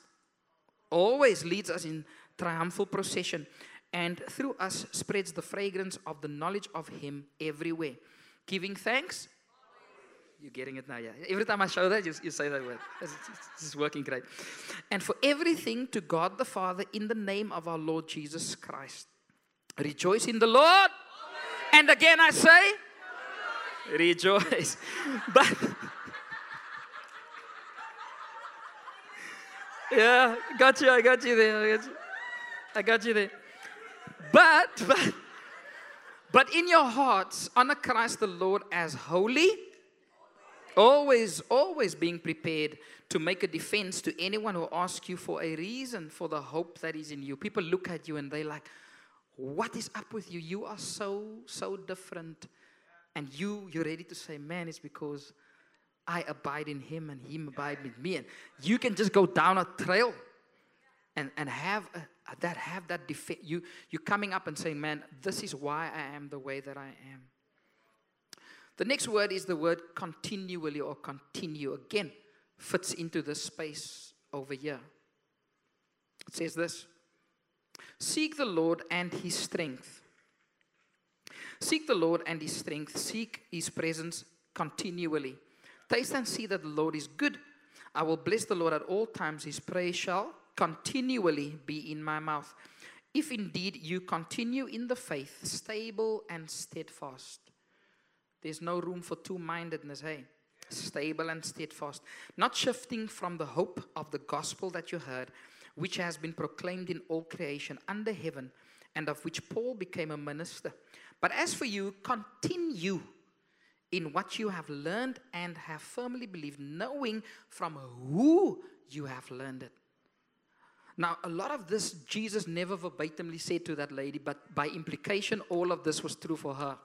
always leads us in triumphal procession, and through us spreads the fragrance of the knowledge of Him everywhere. Giving thanks. You're getting it now, yeah. Every time I show that, you, you say that word. It's, it's, it's working great. And for everything to God the Father in the name of our Lord Jesus Christ. Rejoice in the Lord. Amen. And again I say, amen. Rejoice. But, yeah, got you, I got you there. I got you, I got you there. But, but, but in your hearts, honor Christ the Lord as holy. Always, always being prepared to make a defense to anyone who asks you for a reason for the hope that is in you. People look at you and they're like, what is up with you? You are so, so different. And you, you're ready to say, man, it's because I abide in Him and Him abide with me. And you can just go down a trail and, and have a, that, have that defense. You, you're coming up and saying, man, this is why I am the way that I am. The next word is the word continually or continue. Again, fits into this space over here. It says this. Seek the Lord and His strength. Seek the Lord and His strength. Seek His presence continually. Taste and see that the Lord is good. I will bless the Lord at all times. His praise shall continually be in my mouth. If indeed you continue in the faith, stable and steadfast. There's no room for two-mindedness, hey? Stable and steadfast. Not shifting from the hope of the gospel that you heard, which has been proclaimed in all creation under heaven, and of which Paul became a minister. But as for you, continue in what you have learned and have firmly believed, knowing from who you have learned it. Now, a lot of this Jesus never verbatimly said to that lady, but by implication, all of this was true for her.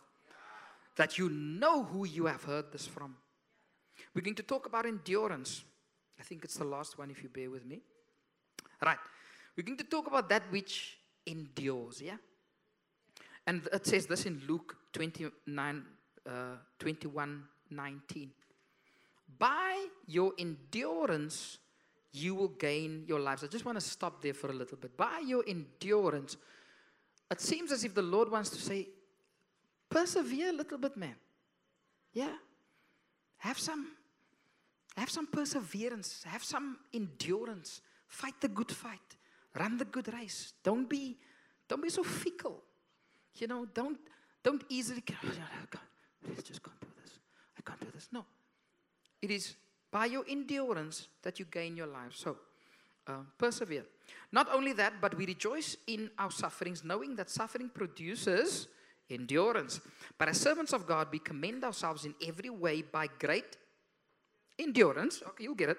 That you know who you have heard this from. We're going to talk about endurance. I think it's the last one if you bear with me. Right. We're going to talk about that which endures. Yeah. And it says this in Luke twenty-nine, twenty-one nineteen. By your endurance, you will gain your lives. I just want to stop there for a little bit. By your endurance, it seems as if the Lord wants to say, persevere a little bit, man. Yeah. Have some, have some perseverance. Have some endurance. Fight the good fight. Run the good race. Don't be, don't be so fickle. You know, don't, don't easily, I just can't do this. I can't do this. No. It is by your endurance that you gain your life. So, uh, persevere. Not only that, but we rejoice in our sufferings, knowing that suffering produces endurance. But as servants of God, we commend ourselves in every way by great endurance. Okay, you'll get it.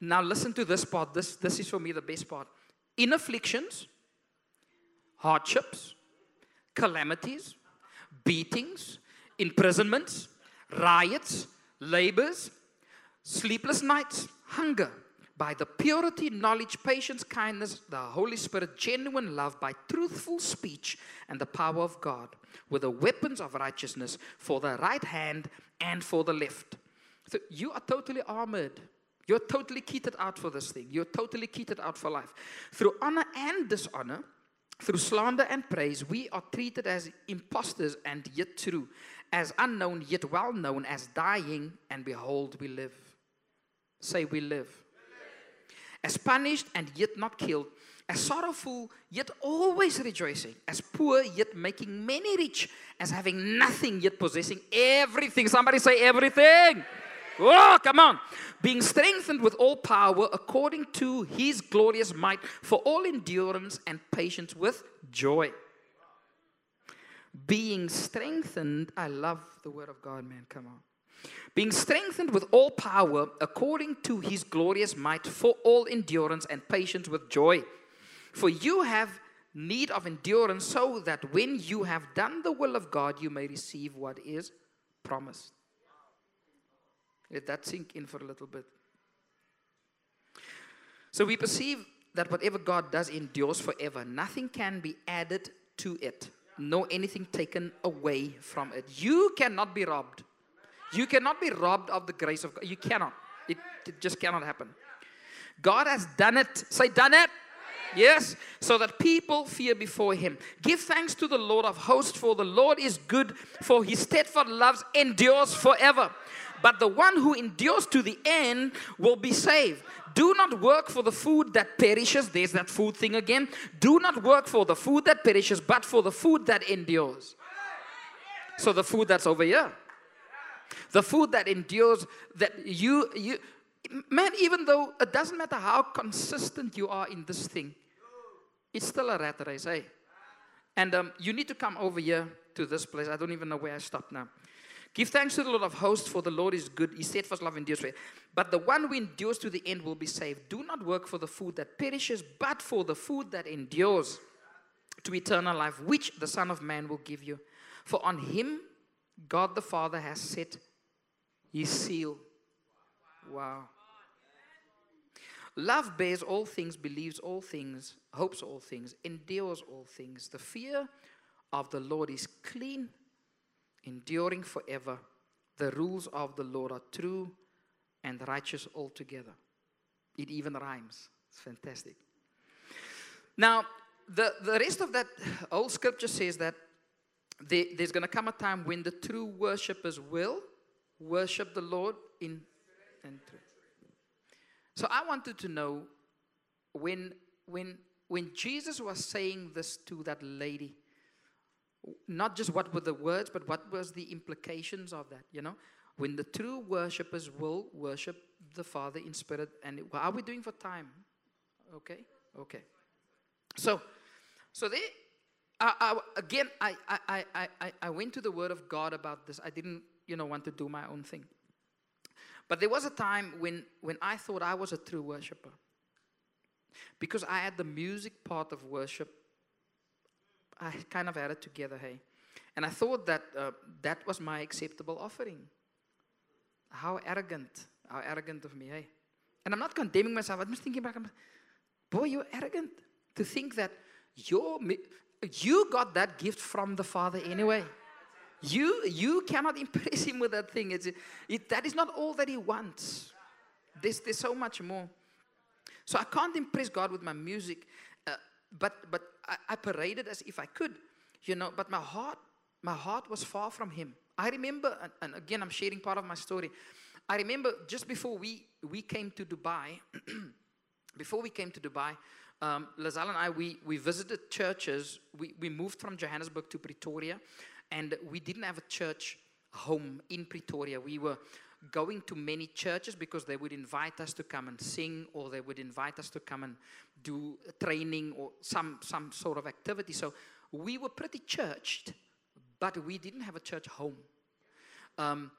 Now listen to this part. This, this is for me the best part. In afflictions, hardships, calamities, beatings, imprisonments, riots, labors, sleepless nights, hunger. By the purity, knowledge, patience, kindness, the Holy Spirit, genuine love, by truthful speech and the power of God, with the weapons of righteousness for the right hand and for the left. So you are totally armored. You're totally kitted out for this thing. You're totally kitted out for life. Through honor and dishonor, through slander and praise, we are treated as impostors and yet true, as unknown yet well known, as dying and behold we live. Say we live. As punished and yet not killed, as sorrowful yet always rejoicing, as poor yet making many rich, as having nothing yet possessing everything. Somebody say everything. Oh, come on. Being strengthened with all power according to His glorious might for all endurance and patience with joy. Being strengthened, I love the word of God, man, come on. being strengthened with all power according to his glorious might for all endurance and patience with joy. For you have need of endurance so that when you have done the will of God, you may receive what is promised. Let that sink in for a little bit. So we perceive that whatever God does endures forever. Nothing can be added to it, nor anything taken away from it. You cannot be robbed. You cannot be robbed of the grace of God. You cannot. It, it just cannot happen. God has done it. Say, done it. Yes, so that people fear before him. Give thanks to the Lord of hosts, for the Lord is good, for his steadfast love endures forever. But the one who endures to the end will be saved. Do not work for the food that perishes. There's that food thing again. Do not work for the food that perishes, but for the food that endures. So the food that's over here. The food that endures, that you, you, man, even though it doesn't matter how consistent you are in this thing, it's still a rat race, eh? And um, you need to come over here to this place. I don't even know where I stopped now. Give thanks to the Lord of hosts, for the Lord is good. His steadfast love endures forever. But the one who endures to the end will be saved. Do not work for the food that perishes, but for the food that endures to eternal life, which the Son of Man will give you. For on him God the Father has set his seal. Wow. Love bears all things, believes all things, hopes all things, endures all things. The fear of the Lord is clean, enduring forever. The rules of the Lord are true and righteous altogether. It even rhymes. It's fantastic. Now, the, the rest of that old scripture says that there, there's going to come a time when the true worshipers will worship the Lord in and truth. So I wanted to know, when when when Jesus was saying this to that lady, not just what were the words, but what was the implications of that, you know? When the true worshipers will worship the Father in spirit. And how are we doing for time? Okay? Okay. So, so they, I, I, again, I, I, I, I went to the Word of God about this. I didn't, you know, want to do my own thing. But there was a time when, when I thought I was a true worshiper, because I had the music part of worship. I kind of had it together, hey? And I thought that uh, that was my acceptable offering. How arrogant. How arrogant of me, hey? And I'm not condemning myself. I'm just thinking back. I'm, boy, you're arrogant to think that you're, you got that gift from the Father anyway. You you cannot impress him with that thing. It's, it, that is not all that he wants. There's, there's so much more. So I can't impress God with my music. Uh, but but I, I paraded as if I could, you know. But my heart, my heart was far from him. I remember, and, and again, I'm sharing part of my story. I remember just before we, we came to Dubai, before we came to Dubai, um, Lizelle and I, we, we visited churches. We, we moved from Johannesburg to Pretoria. And we didn't have a church home in Pretoria. We were going to many churches because they would invite us to come and sing, or they would invite us to come and do training or some, some sort of activity. So we were pretty churched, but we didn't have a church home. Um,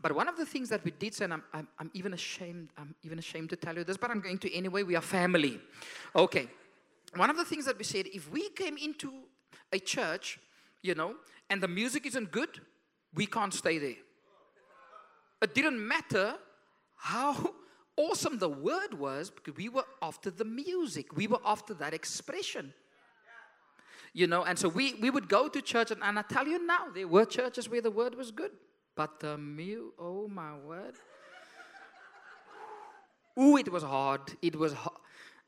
but one of the things that we did, and I'm, I'm, I'm even ashamed, I'm even ashamed to tell you this, but I'm going to anyway, we are family. Okay. One of the things that we said, if we came into a church, you know, and the music isn't good, we can't stay there. It didn't matter how awesome the word was, because we were after the music. We were after that expression. You know, and so we, we would go to church, and, and I tell you now, there were churches where the word was good. But the mu, oh my word. Ooh, it was hard. It was hard.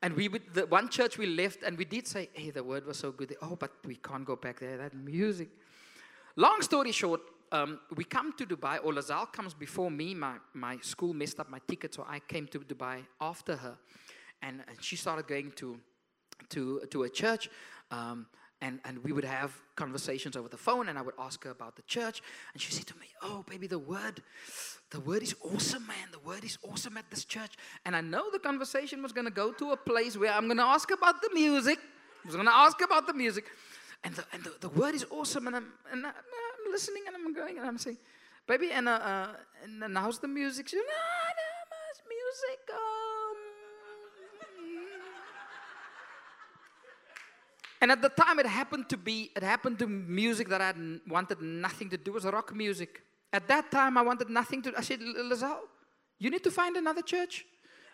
And we would, the one church we left, and we did say, hey, the word was so good. Oh, but we can't go back there, that music. Long story short, um, we come to Dubai, or Lizelle comes before me. My, my school messed up my ticket, so I came to Dubai after her. And, and she started going to, to, to a church, um, and, and we would have conversations over the phone, and I would ask her about the church. And she said to me, oh, baby, the word... The word is awesome, man. The word is awesome at this church. And I know the conversation was going to go to a place where I'm going to ask about the music. I was going to ask about the music. And the, and the, the word is awesome. And I'm, and I'm listening, and I'm going, and I'm saying, baby, and, uh, uh, and, and how's the music? She said, no, no much music. Um. And at the time, it happened to be, it happened to music that I had wanted nothing to do. It was rock music. At that time, I wanted nothing to. I said, Lizelle, you need to find another church.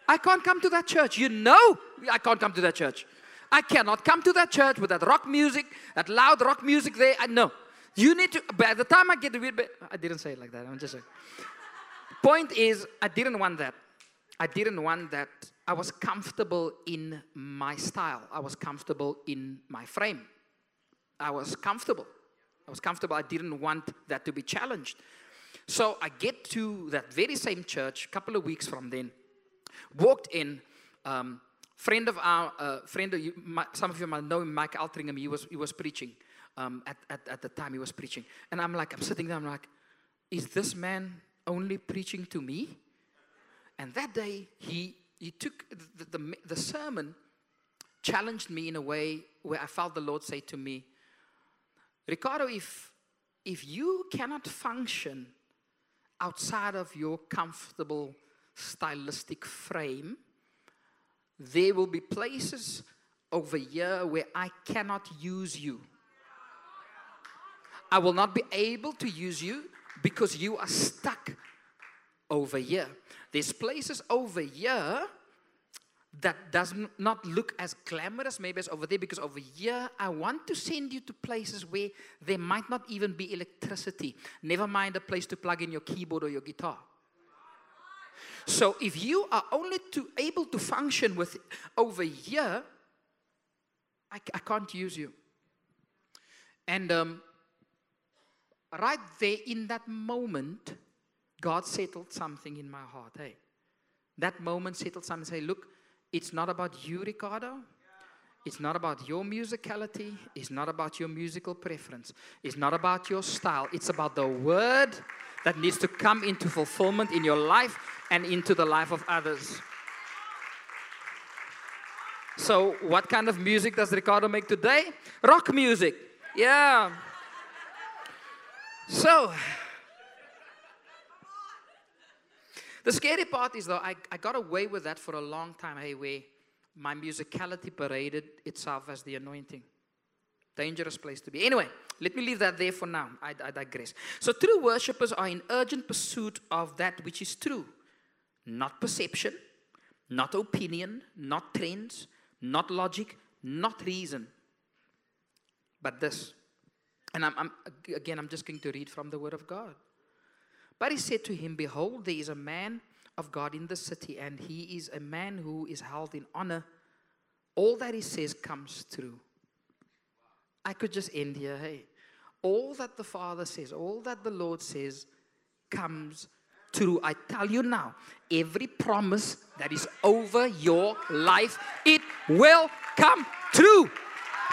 I can't come to that church. You know I can't come to that church. I cannot come to that church with that rock music, that loud rock music there. I know. You need to, by the time I get the weird bit, I didn't say it like that. I'm just saying. Point is, I didn't want that. I didn't want that. I was comfortable in my style. I was comfortable in my frame. I was comfortable. I was comfortable. I didn't want that to be challenged. So I get to that very same church a couple of weeks from then. Walked in, um, friend of our, uh, friend of you, my, some of you might know him, Mike Altringham. He was, he was preaching um, at, at, at the time he was preaching. And I'm like, I'm sitting there, I'm like, is this man only preaching to me? And that day, he, he took, the, the, the sermon challenged me in a way where I felt the Lord say to me, Ricardo, if, if you cannot function outside of your comfortable stylistic frame, there will be places over here where I cannot use you. I will not be able to use you because you are stuck over here. There's places over here that does not look as glamorous maybe as over there, because over here I want to send you to places where there might not even be electricity. Never mind a place to plug in your keyboard or your guitar. So if you are only to able to function with over here, I, I can't use you. And um, right there in that moment, God settled something in my heart. Hey, that moment settled something. Say, look, it's not about you, Ricardo. It's not about your musicality. It's not about your musical preference. It's not about your style. It's about the word that needs to come into fulfillment in your life and into the life of others. So what kind of music does Ricardo make today? Rock music. Yeah. So the scary part is, though, I, I got away with that for a long time. Hey, we. My musicality paraded itself as the anointing. Dangerous place to be. Anyway, let me leave that there for now. I, I digress. So true worshippers are in urgent pursuit of that which is true. Not perception, not opinion, not trends, not logic, not reason. But this. And I'm, I'm, again, I'm just going to read from the Word of God. But he said to him, behold, there is a man of God in the city, and he is a man who is held in honor. All that he says comes true. I could just end here. Hey, all that the Father says, all that the Lord says comes true. I tell you now, every promise that is over your life, it will come true.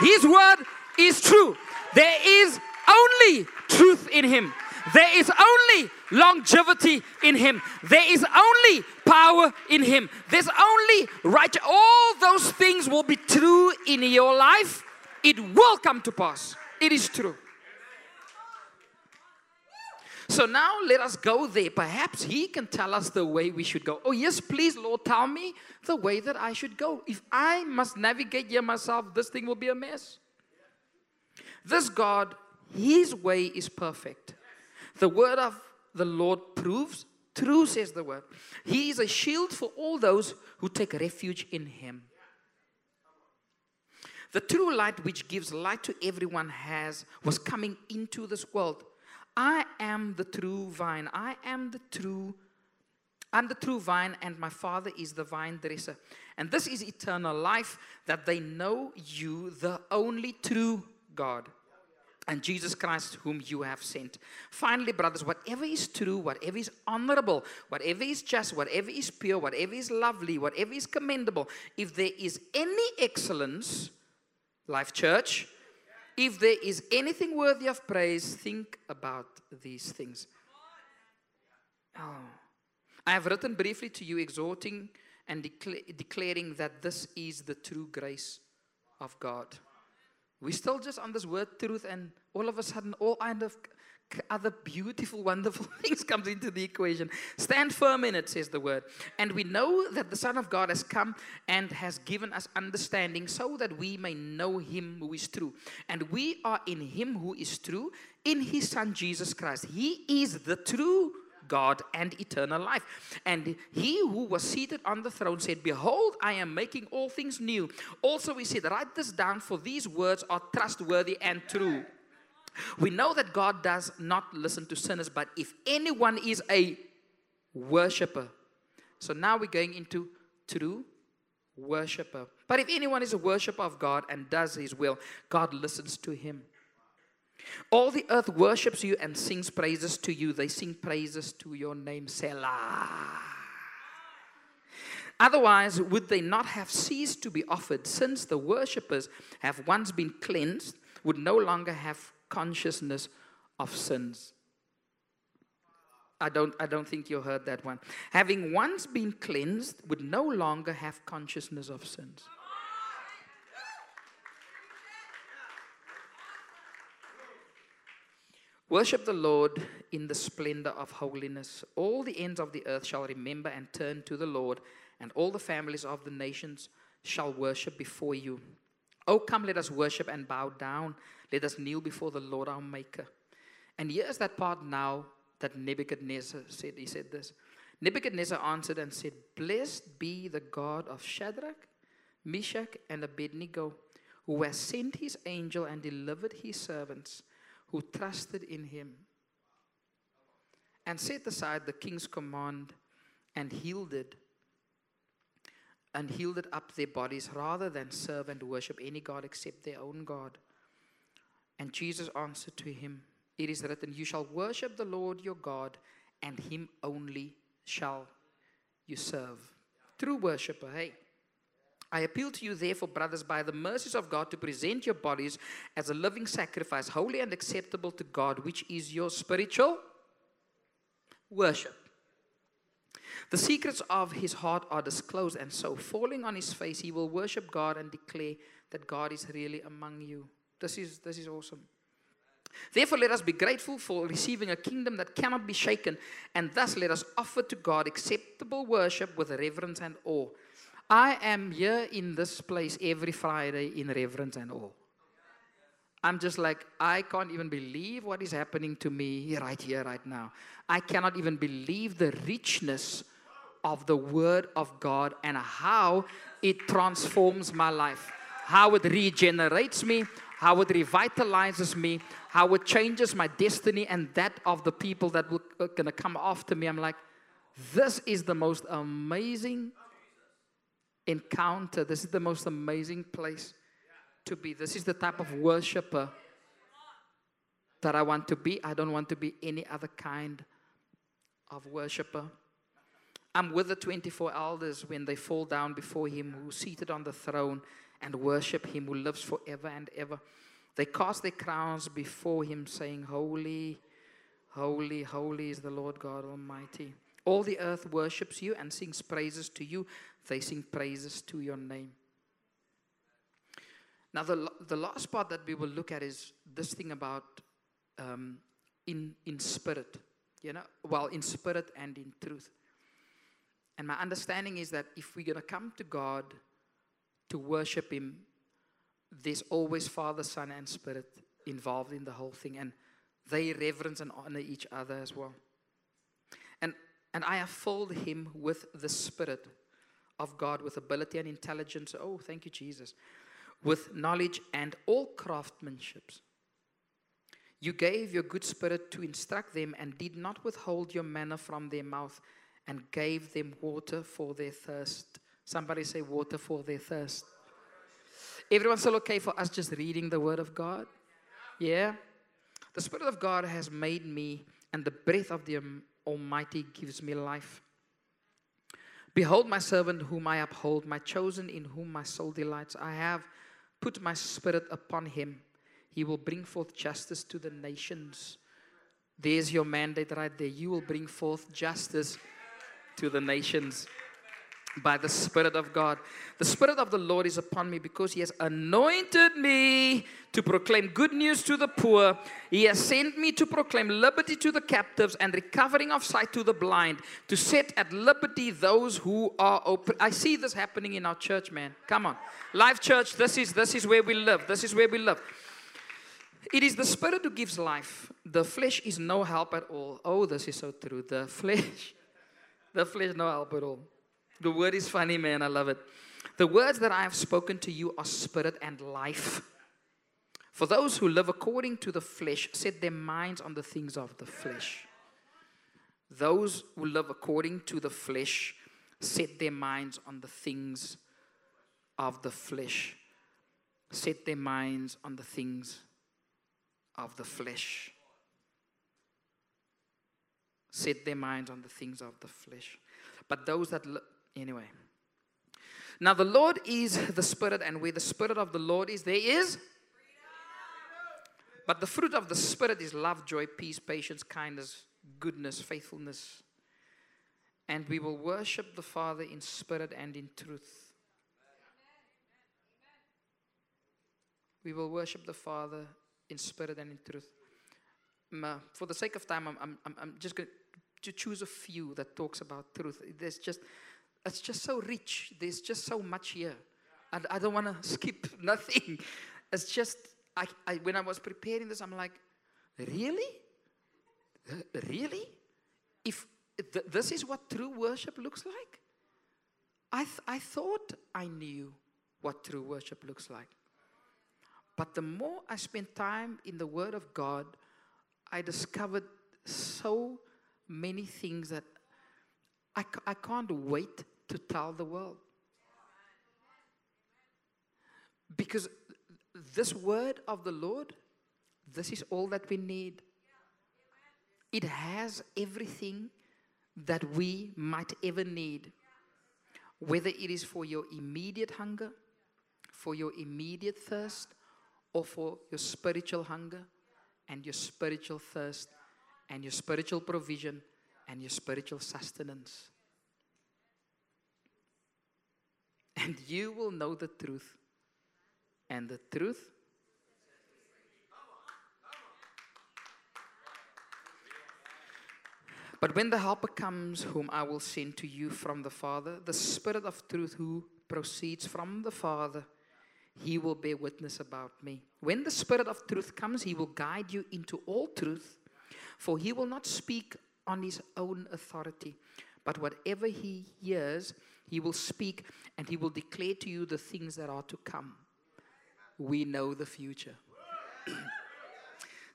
His word is true. There is only truth in him. There is only longevity in him. There is only power in him. There's only right. All those things will be true in your life. It will come to pass. It is true. So now let us go there. Perhaps he can tell us the way we should go. Oh yes, please, Lord, tell me the way that I should go. If I must navigate here myself, this thing will be a mess. This God, his way is perfect. The word of the Lord proves true, says the word. He is a shield for all those who take refuge in him. The true light which gives light to everyone has was coming into this world. I am the true vine. I am the true, I'm the true vine, and my Father is the vine dresser. And this is eternal life, that they know you, the only true God, and Jesus Christ, whom you have sent. Finally, brothers, whatever is true, whatever is honorable, whatever is just, whatever is pure, whatever is lovely, whatever is commendable, if there is any excellence, Life Church, if there is anything worthy of praise, think about these things. Oh. I have written briefly to you, exhorting and decla- declaring that this is the true grace of God. We're still just on this word truth, and all of a sudden, all kind of other beautiful, wonderful things comes into the equation. Stand firm in it, says the word. And we know that the Son of God has come and has given us understanding so that we may know him who is true. And we are in him who is true, in his Son, Jesus Christ. He is the true God and eternal life. And he who was seated on the throne said, "Behold, I am making all things new." Also he said, "Write this down, for these words are trustworthy and true." We know that God does not listen to sinners, but if anyone is a worshiper. So now we're going into true worshiper. But if anyone is a worshiper of God and does his will, God listens to him. All the earth worships you and sings praises to you. They sing praises to your name, Selah. Otherwise, would they not have ceased to be offered, since the worshippers have once been cleansed, would no longer have consciousness of sins. I don't, I don't think you heard that one. Having once been cleansed, would no longer have consciousness of sins. Worship the Lord in the splendor of holiness. All the ends of the earth shall remember and turn to the Lord, and all the families of the nations shall worship before you. Oh, come, let us worship and bow down. Let us kneel before the Lord our Maker. And here's that part now that Nebuchadnezzar said. He said this. Nebuchadnezzar answered and said, "Blessed be the God of Shadrach, Meshach, and Abednego, who has sent his angel and delivered his servants who trusted in him, and set aside the king's command and healed it. and yielded up their bodies rather than serve and worship any god except their own God." And Jesus answered to him, "It is written, you shall worship the Lord your God, and him only shall you serve." True worshiper, hey. "I appeal to you, therefore, brothers, by the mercies of God, to present your bodies as a living sacrifice, holy and acceptable to God, which is your spiritual worship." The secrets of his heart are disclosed, and so, falling on his face, he will worship God and declare that God is really among you. This is, this is awesome. "Therefore, let us be grateful for receiving a kingdom that cannot be shaken, and thus let us offer to God acceptable worship with reverence and awe." I am here in this place every Friday in reverence and awe. I'm just like, I can't even believe what is happening to me right here, right now. I cannot even believe the richness of the Word of God and how it transforms my life, how it regenerates me, how it revitalizes me, how it changes my destiny and that of the people that will are gonna come after me. I'm like, this is the most amazing encounter. This is the most amazing place to be. This is the type of worshiper that I want to be. I don't want to be any other kind of worshiper. "I'm with the twenty-four elders when they fall down before him who is seated on the throne and worship him who lives forever and ever. They cast their crowns before him, saying, 'Holy, holy, holy is the Lord God Almighty.' All the earth worships you and sings praises to you. They sing praises to your name." Now, the, the last part that we will look at is this thing about um, in, in spirit, you know, well, in spirit and in truth. And my understanding is that if we're going to come to God to worship him, there's always Father, Son, and Spirit involved in the whole thing. And they reverence and honor each other as well. And, and I have filled him with the Spirit of God, with ability and intelligence. Oh, thank you, Jesus. "With knowledge and all craftsmanships. You gave your good Spirit to instruct them and did not withhold your manna from their mouth, and gave them water for their thirst." Somebody say, water for their thirst. Everyone still okay for us just reading the Word of God? Yeah? "The Spirit of God has made me, and the breath of the Almighty gives me life. Behold my servant whom I uphold, my chosen in whom my soul delights. I have put my Spirit upon him. He will bring forth justice to the nations." There's your mandate right there. You will bring forth justice to the nations. by the Spirit of God. The Spirit of the Lord is upon me because He has anointed me to proclaim good news to the poor. He has sent me to proclaim liberty to the captives and recovering of sight to the blind, to set at liberty those who are oppressed. I see this happening in our church, man. Come on. Life Church, this is, this is where we live. This is where we live. It is the Spirit who gives life. The flesh is no help at all. Oh, this is so true. The flesh, the flesh, no help at all. The word is funny, man. I love it. The words that I have spoken to you are spirit and life. For those who live according to the flesh set their minds on the things of the flesh. Those who live according to the flesh set their minds on the things of the flesh. Set their minds on the things of the flesh. Set their minds on the things of the flesh. But those that live... Anyway. Now the Lord is the Spirit, and where the Spirit of the Lord is, there is freedom. But the fruit of the Spirit is love, joy, peace, patience, kindness, goodness, faithfulness. And we will worship the Father in spirit and in truth. We will worship the Father in spirit and in truth. For the sake of time, I'm, I'm, I'm just going to choose a few that talks about truth. There's just... It's just so rich. There's just so much here. I, I don't want to skip nothing. It's just, I, I, when I was preparing this, I'm like, really? Really? If th this is what true worship looks like? I, th I thought I knew what true worship looks like. But the more I spent time in the Word of God, I discovered so many things that I, I can't wait to tell the world. Because this word of the Lord, this is all that we need. It has everything that we might ever need. Whether it is for your immediate hunger, for your immediate thirst, or for your spiritual hunger, and your spiritual thirst, and your spiritual provision, and your spiritual sustenance. And you will know the truth. And the truth. But when the Helper comes, whom I will send to you from the Father, the Spirit of truth who proceeds from the Father, He will bear witness about me. When the Spirit of truth comes, He will guide you into all truth. For He will not speak on His own authority, but whatever He hears, He will speak, and He will declare to you the things that are to come. We know the future.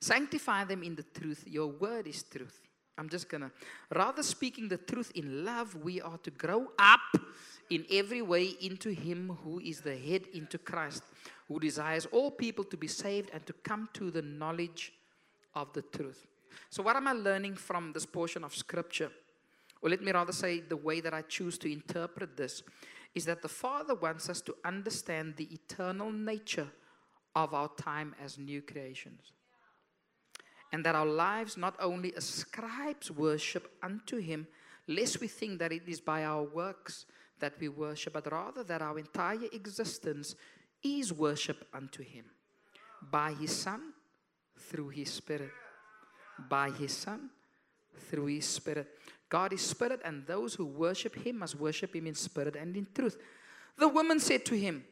Sanctify them in the truth. Your word is truth. I'm just gonna, rather speaking the truth in love, we are to grow up in every way into Him who is the head, into Christ, who desires all people to be saved and to come to the knowledge of the truth. So what am I learning from this portion of Scripture? Or let me rather say the way that I choose to interpret this is that the Father wants us to understand the eternal nature of our time as new creations. And that our lives not only ascribes worship unto Him, lest we think that it is by our works that we worship, but rather that our entire existence is worship unto Him by His Son, through His Spirit. By His Son, through His Spirit. God is Spirit, and those who worship Him must worship Him in spirit and in truth. The woman said to Him,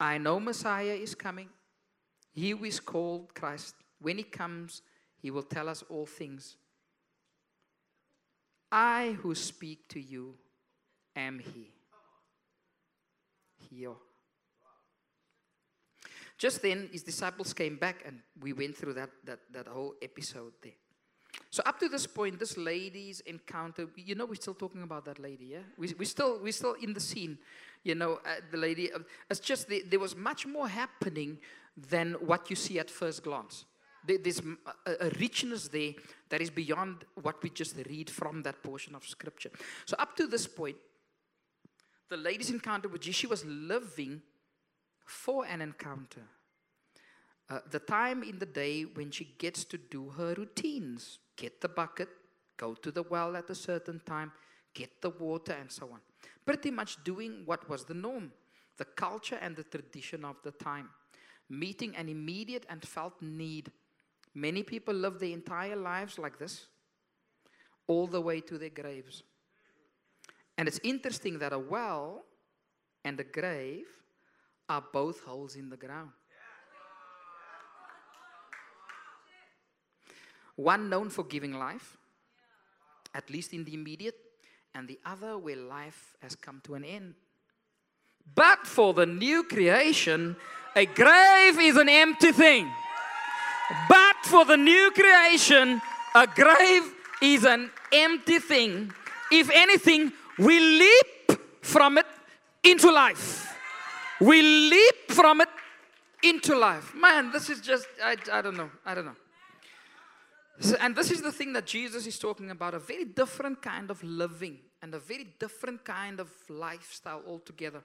I know Messiah is coming. He who is called Christ. When He comes, He will tell us all things. I who speak to you am He. He. Just then, His disciples came back, and we went through that, that, that whole episode there. So up to this point, this lady's encounter, you know, we're still talking about that lady, yeah? We, we're, still, we're still in the scene, you know, uh, the lady. Uh, it's just the, there was much more happening than what you see at first glance. There, there's a, a richness there that is beyond what we just read from that portion of Scripture. So up to this point, the lady's encounter with Jesus, she was living for an encounter. Uh, the time in the day when she gets to do her routines. Get the bucket, go to the well at a certain time, get the water, and so on. Pretty much doing what was the norm, the culture and the tradition of the time, meeting an immediate and felt need. Many people live their entire lives like this, all the way to their graves. And it's interesting that a well and a grave are both holes in the ground. One known for giving life, at least in the immediate, and the other where life has come to an end. But for the new creation, a grave is an empty thing. But for the new creation, a grave is an empty thing. If anything, we leap from it into life. We leap from it into life. Man, this is just, I, I don't know, I don't know. So, and this is the thing that Jesus is talking about, a very different kind of living and a very different kind of lifestyle altogether.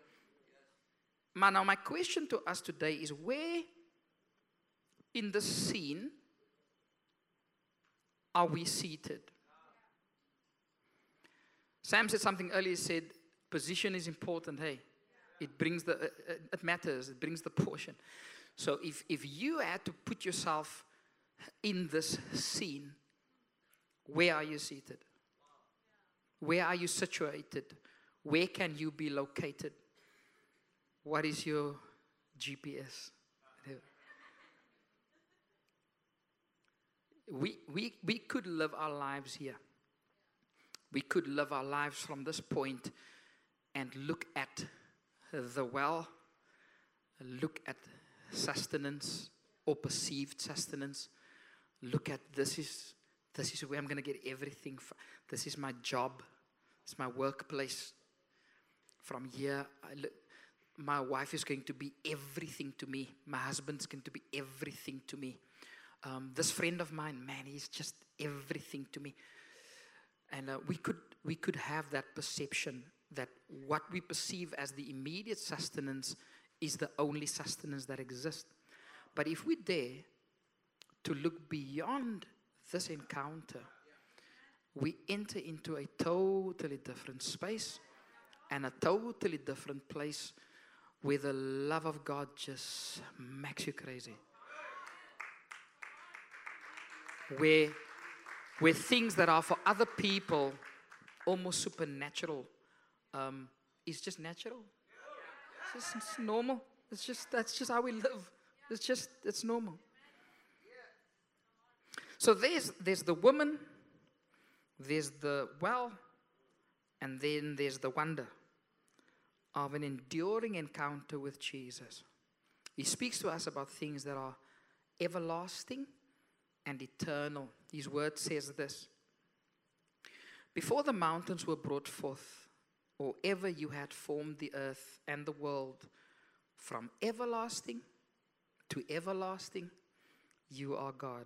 Now, my question to us today is, where in the scene are we seated? Sam said something earlier. He said, position is important, hey. It brings the, uh, it matters, it brings the portion. So if, if you had to put yourself in this scene, where are you seated? Where are you situated? Where can you be located? What is your G P S? We, we, we could live our lives here. We could live our lives from this point and look at the well, look at sustenance or perceived sustenance. Look at this is this is where I'm going to get everything. For, this is my job. It's my workplace. From here, I look, my wife is going to be everything to me. My husband's going to be everything to me. Um, this friend of mine, man, he's just everything to me. And uh, we could we could have that perception that what we perceive as the immediate sustenance is the only sustenance that exists. But if we dare to look beyond this encounter, we enter into a totally different space and a totally different place where the love of God just makes you crazy. Where, where things that are for other people almost supernatural um, is just natural. It's, just, it's normal. It's just, that's just how we live. It's just, it's normal. So there's, there's the woman, there's the well, and then there's the wonder of an enduring encounter with Jesus. He speaks to us about things that are everlasting and eternal. His word says this: before the mountains were brought forth, or ever you had formed the earth and the world, from everlasting to everlasting, you are God.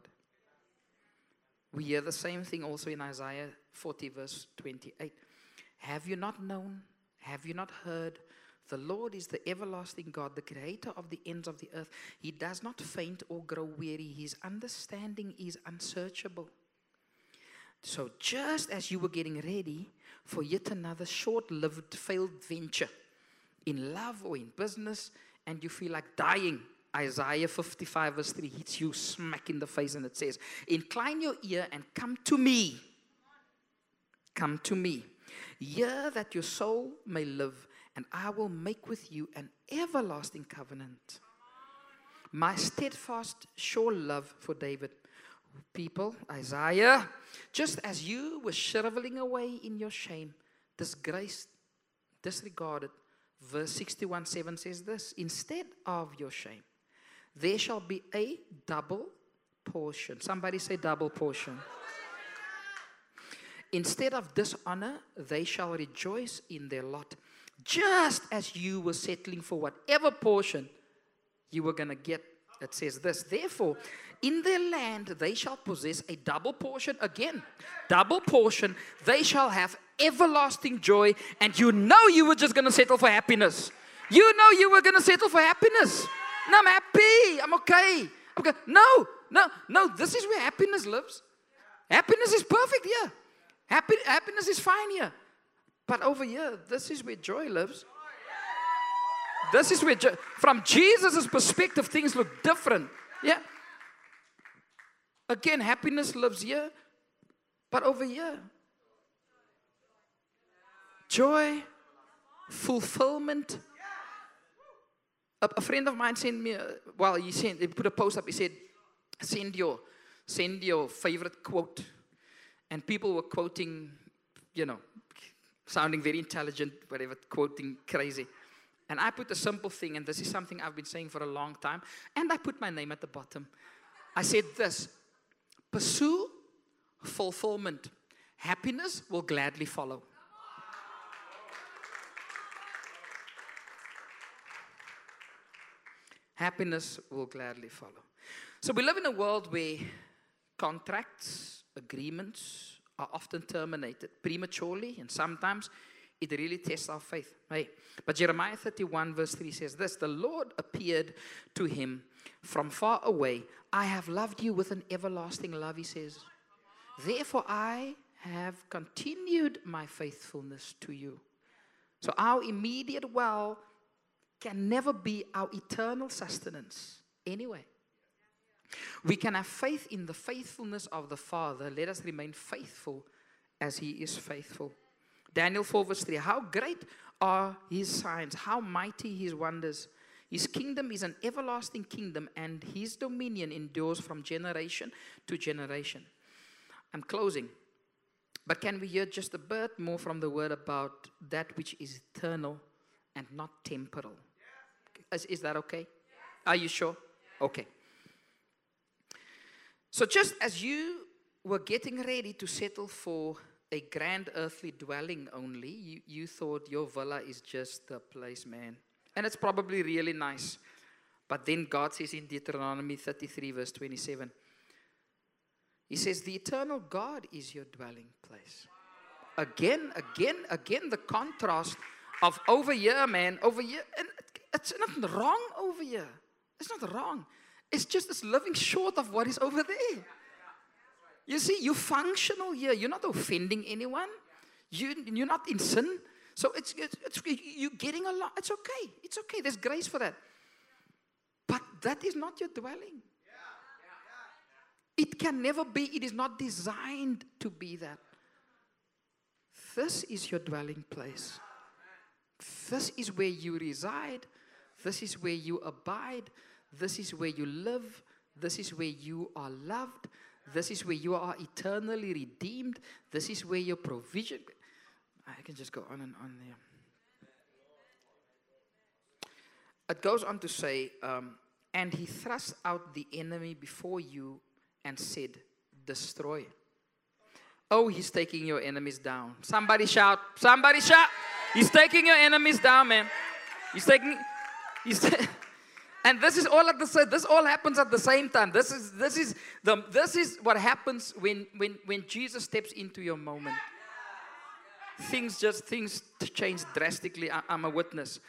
We hear the same thing also in Isaiah forty verse twenty-eight. Have you not known? Have you not heard? The Lord is the everlasting God, the creator of the ends of the earth. He does not faint or grow weary. His understanding is unsearchable. So just as you were getting ready for yet another short-lived failed venture in love or in business, and you feel like dying, Isaiah fifty-five verse three hits you smack in the face, and it says, incline your ear and come to me. Come to me. Hear that your soul may live, and I will make with you an everlasting covenant. My steadfast, sure love for David. People, Isaiah, just as you were shriveling away in your shame, disgraced, disregarded, verse sixty-one seven says this: instead of your shame, there shall be a double portion. Somebody say double portion. Instead of dishonor, they shall rejoice in their lot. Just as you were settling for whatever portion you were going to get, it says this: therefore, in their land, they shall possess a double portion again. Double portion. They shall have everlasting joy. And you know you were just going to settle for happiness. You know you were going to settle for happiness. No, I'm happy. I'm okay. I'm okay. No, no, no. This is where happiness lives. Happiness is perfect here. Happy, happiness is fine here. But over here, this is where joy lives. This is where joy, from Jesus' perspective, things look different. Yeah. Again, happiness lives here, but over here. Joy, fulfillment. A, a friend of mine sent me, a, well, he sent, he put a post up, he said, send your, send your favorite quote. And people were quoting, you know, sounding very intelligent, whatever, quoting crazy. And I put a simple thing, and this is something I've been saying for a long time, and I put my name at the bottom. I said this: pursue fulfillment. Happiness will gladly follow. Happiness will gladly follow. So we live in a world where contracts, agreements are often terminated prematurely, and sometimes it really tests our faith. Right? But Jeremiah thirty-one verse three says this: the Lord appeared to him from far away. I have loved you with an everlasting love, he says. Therefore I have continued my faithfulness to you. So our immediate well can never be our eternal sustenance anyway. We can have faith in the faithfulness of the Father. Let us remain faithful as he is faithful. Daniel four verse three, how great are his signs, how mighty his wonders. His kingdom is an everlasting kingdom, and his dominion endures from generation to generation. I'm closing. But can we hear just a bit more from the word about that which is eternal and not temporal? Is, is that okay? Are you sure? Okay. So just as you were getting ready to settle for a grand earthly dwelling only, you, you thought your villa is just the place, man. And it's probably really nice. But then God says in Deuteronomy thirty-three verse twenty-seven, he says, the eternal God is your dwelling place. Again, again, again, the contrast of over here, man, over here. And it's not wrong over here. It's not wrong. It's just it's living short of what is over there. You see, you're functional here. You're not offending anyone. You, you're not in sin. So it's, it's, it's, you're getting a lot. It's okay. It's okay. There's grace for that. But that is not your dwelling. It can never be. It is not designed to be that. This is your dwelling place. This is where you reside. This is where you abide. This is where you live. This is where you are loved. This is where you are eternally redeemed. This is where your provision. I can just go on and on there. It goes on to say, um, and he thrust out the enemy before you and said, destroy. Oh, he's taking your enemies down. Somebody shout. Somebody shout. He's taking your enemies down, man. He's taking. He's ta- And this is all at the this all happens at the same time. This is this is the this is what happens when when when Jesus steps into your moment. Things just things change drastically. I, I'm a witness.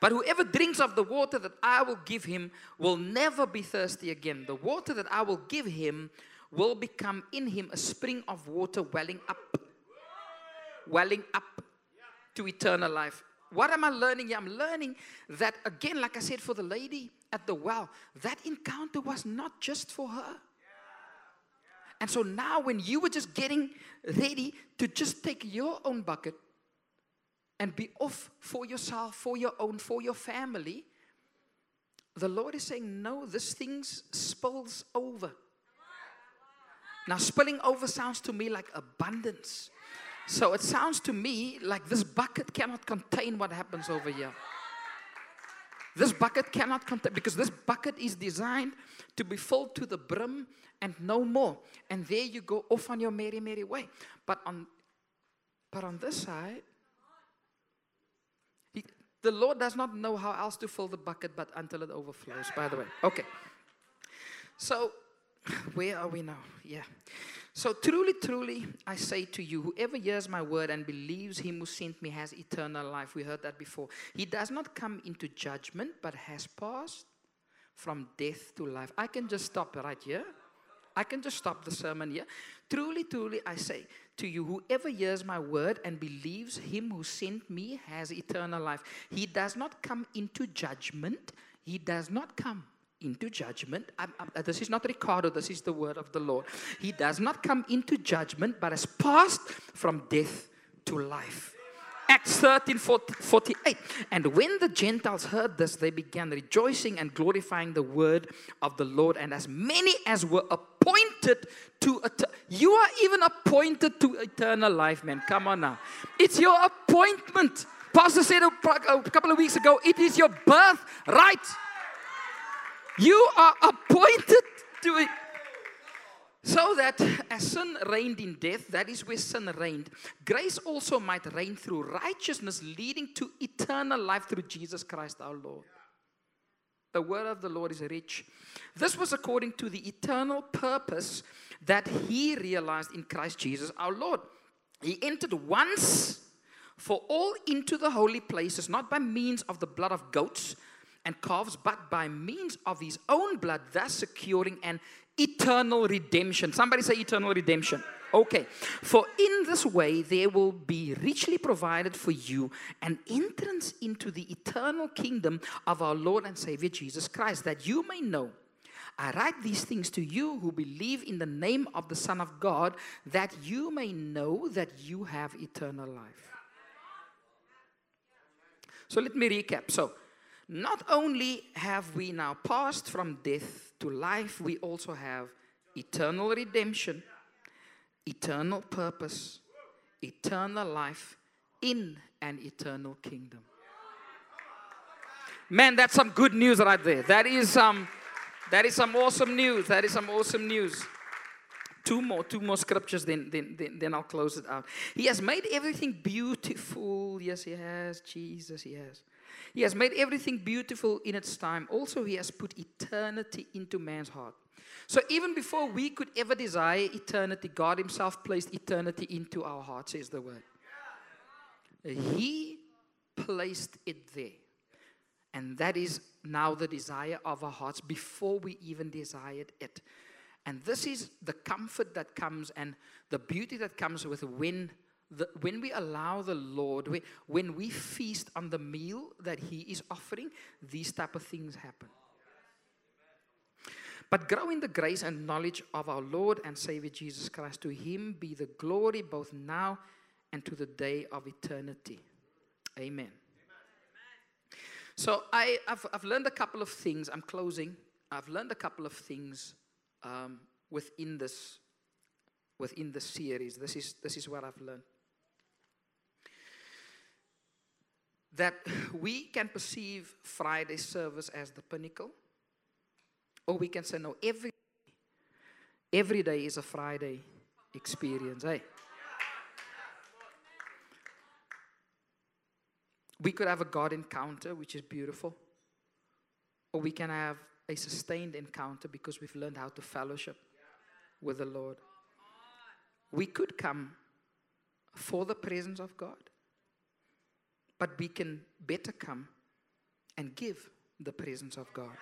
But whoever drinks of the water that I will give him will never be thirsty again. The water that I will give him will become in him a spring of water welling up, welling up to eternal life. What am I learning here? I'm learning that, again, like I said, for the lady at the well, that encounter was not just for her. And so now when you were just getting ready to just take your own bucket and be off for yourself, for your own, for your family, the Lord is saying, no, this thing spills over. Now, spilling over sounds to me like abundance. So it sounds to me like this bucket cannot contain what happens over here. This bucket cannot contain, because this bucket is designed to be filled to the brim and no more. And there you go off on your merry, merry way. But on, but on this side, he, the Lord does not know how else to fill the bucket, but until it overflows, by the way. Okay. So where are we now? Yeah. So truly, truly, I say to you, whoever hears my word and believes him who sent me has eternal life. We heard that before. He does not come into judgment, but has passed from death to life. I can just stop right here. I can just stop the sermon here. Truly, truly, I say to you, whoever hears my word and believes him who sent me has eternal life. He does not come into judgment. He does not come into judgment. I'm, I'm, this is not Ricardo, this is the word of the Lord. He does not come into judgment, but has passed from death to life. Acts thirteen forty-eight. And when the Gentiles heard this, they began rejoicing and glorifying the word of the Lord. And as many as were appointed to eternal life. You are even appointed to eternal life, man. Come on now. It's your appointment. Pastor said a couple of weeks ago, it is your birthright. You are appointed to it. So that as sin reigned in death, that is where sin reigned, grace also might reign through righteousness, leading to eternal life through Jesus Christ our Lord. The word of the Lord is rich. This was according to the eternal purpose that he realized in Christ Jesus our Lord. He entered once for all into the holy places, not by means of the blood of goats and calves, but by means of his own blood, thus securing an eternal redemption. Somebody say eternal redemption. Okay. For in this way there will be richly provided for you an entrance into the eternal kingdom of our Lord and Savior Jesus Christ, that you may know. I write these things to you who believe in the name of the Son of God, that you may know that you have eternal life. So let me recap. So not only have we now passed from death to life, we also have eternal redemption, eternal purpose, eternal life in an eternal kingdom. Man, that's some good news right there. That is some, that is some awesome news. That is some awesome news. Two more, two more scriptures, then, then, then, then I'll close it out. He has made everything beautiful. Yes, he has. Jesus, he has. He has made everything beautiful in its time. Also, he has put eternity into man's heart. So even before we could ever desire eternity, God himself placed eternity into our hearts, says the word. He placed it there. And that is now the desire of our hearts before we even desired it. And this is the comfort that comes and the beauty that comes with when The, when we allow the Lord, we, when we feast on the meal that he is offering, these type of things happen. But grow in the grace and knowledge of our Lord and Savior Jesus Christ. To him be the glory both now and to the day of eternity. Amen. So I, I've, I've learned a couple of things. I'm closing. I've learned a couple of things um, within this within the series. This is, this is what I've learned. That we can perceive Friday's service as the pinnacle, or we can say, no, every, every day is a Friday experience. Eh? We could have a God encounter, which is beautiful, or we can have a sustained encounter because we've learned how to fellowship with the Lord. We could come for the presence of God, but we can better come and give the presence of God.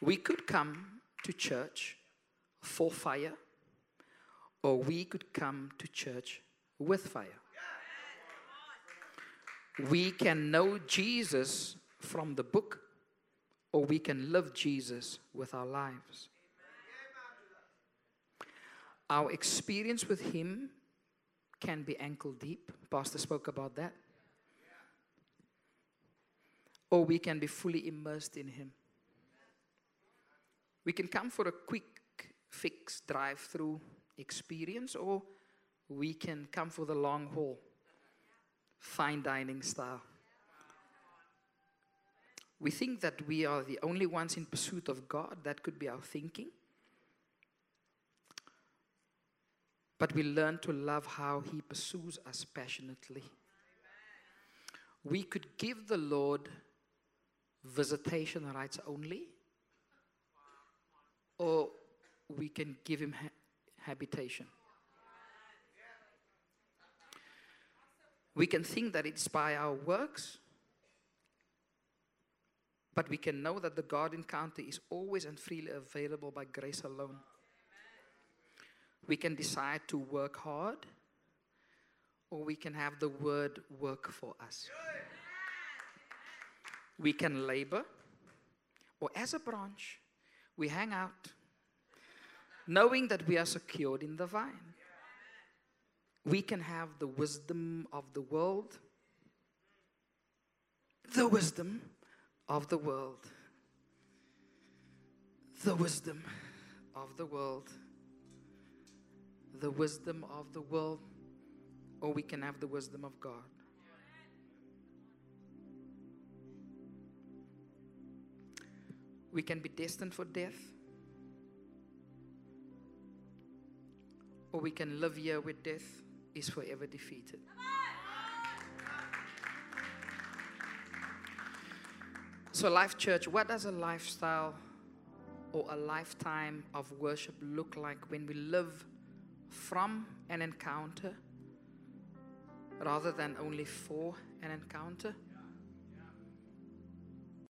We could come to church for fire, or we could come to church with fire. We can know Jesus from the book, or we can love Jesus with our lives. Our experience with him can be ankle deep. Pastor spoke about that. Or we can be fully immersed in him. We can come for a quick fix drive-through experience, or we can come for the long haul, fine dining style. We think that we are the only ones in pursuit of God. That could be our thinking. But we learn to love how he pursues us passionately. We could give the Lord visitation rights only, or we can give him ha- habitation. We can think that it's by our works, but we can know that the God encounter is always and freely available by grace alone. We can decide to work hard, or we can have the word work for us. We can labor, or as a branch, we hang out, knowing that we are secured in the vine. We can have the wisdom of the world, the wisdom of the world, the wisdom of the world, the wisdom of the world, or we can have the wisdom of God. We can be destined for death, or we can live here where death is forever defeated. So Life Church, what does a lifestyle or a lifetime of worship look like when we live from an encounter rather than only for an encounter?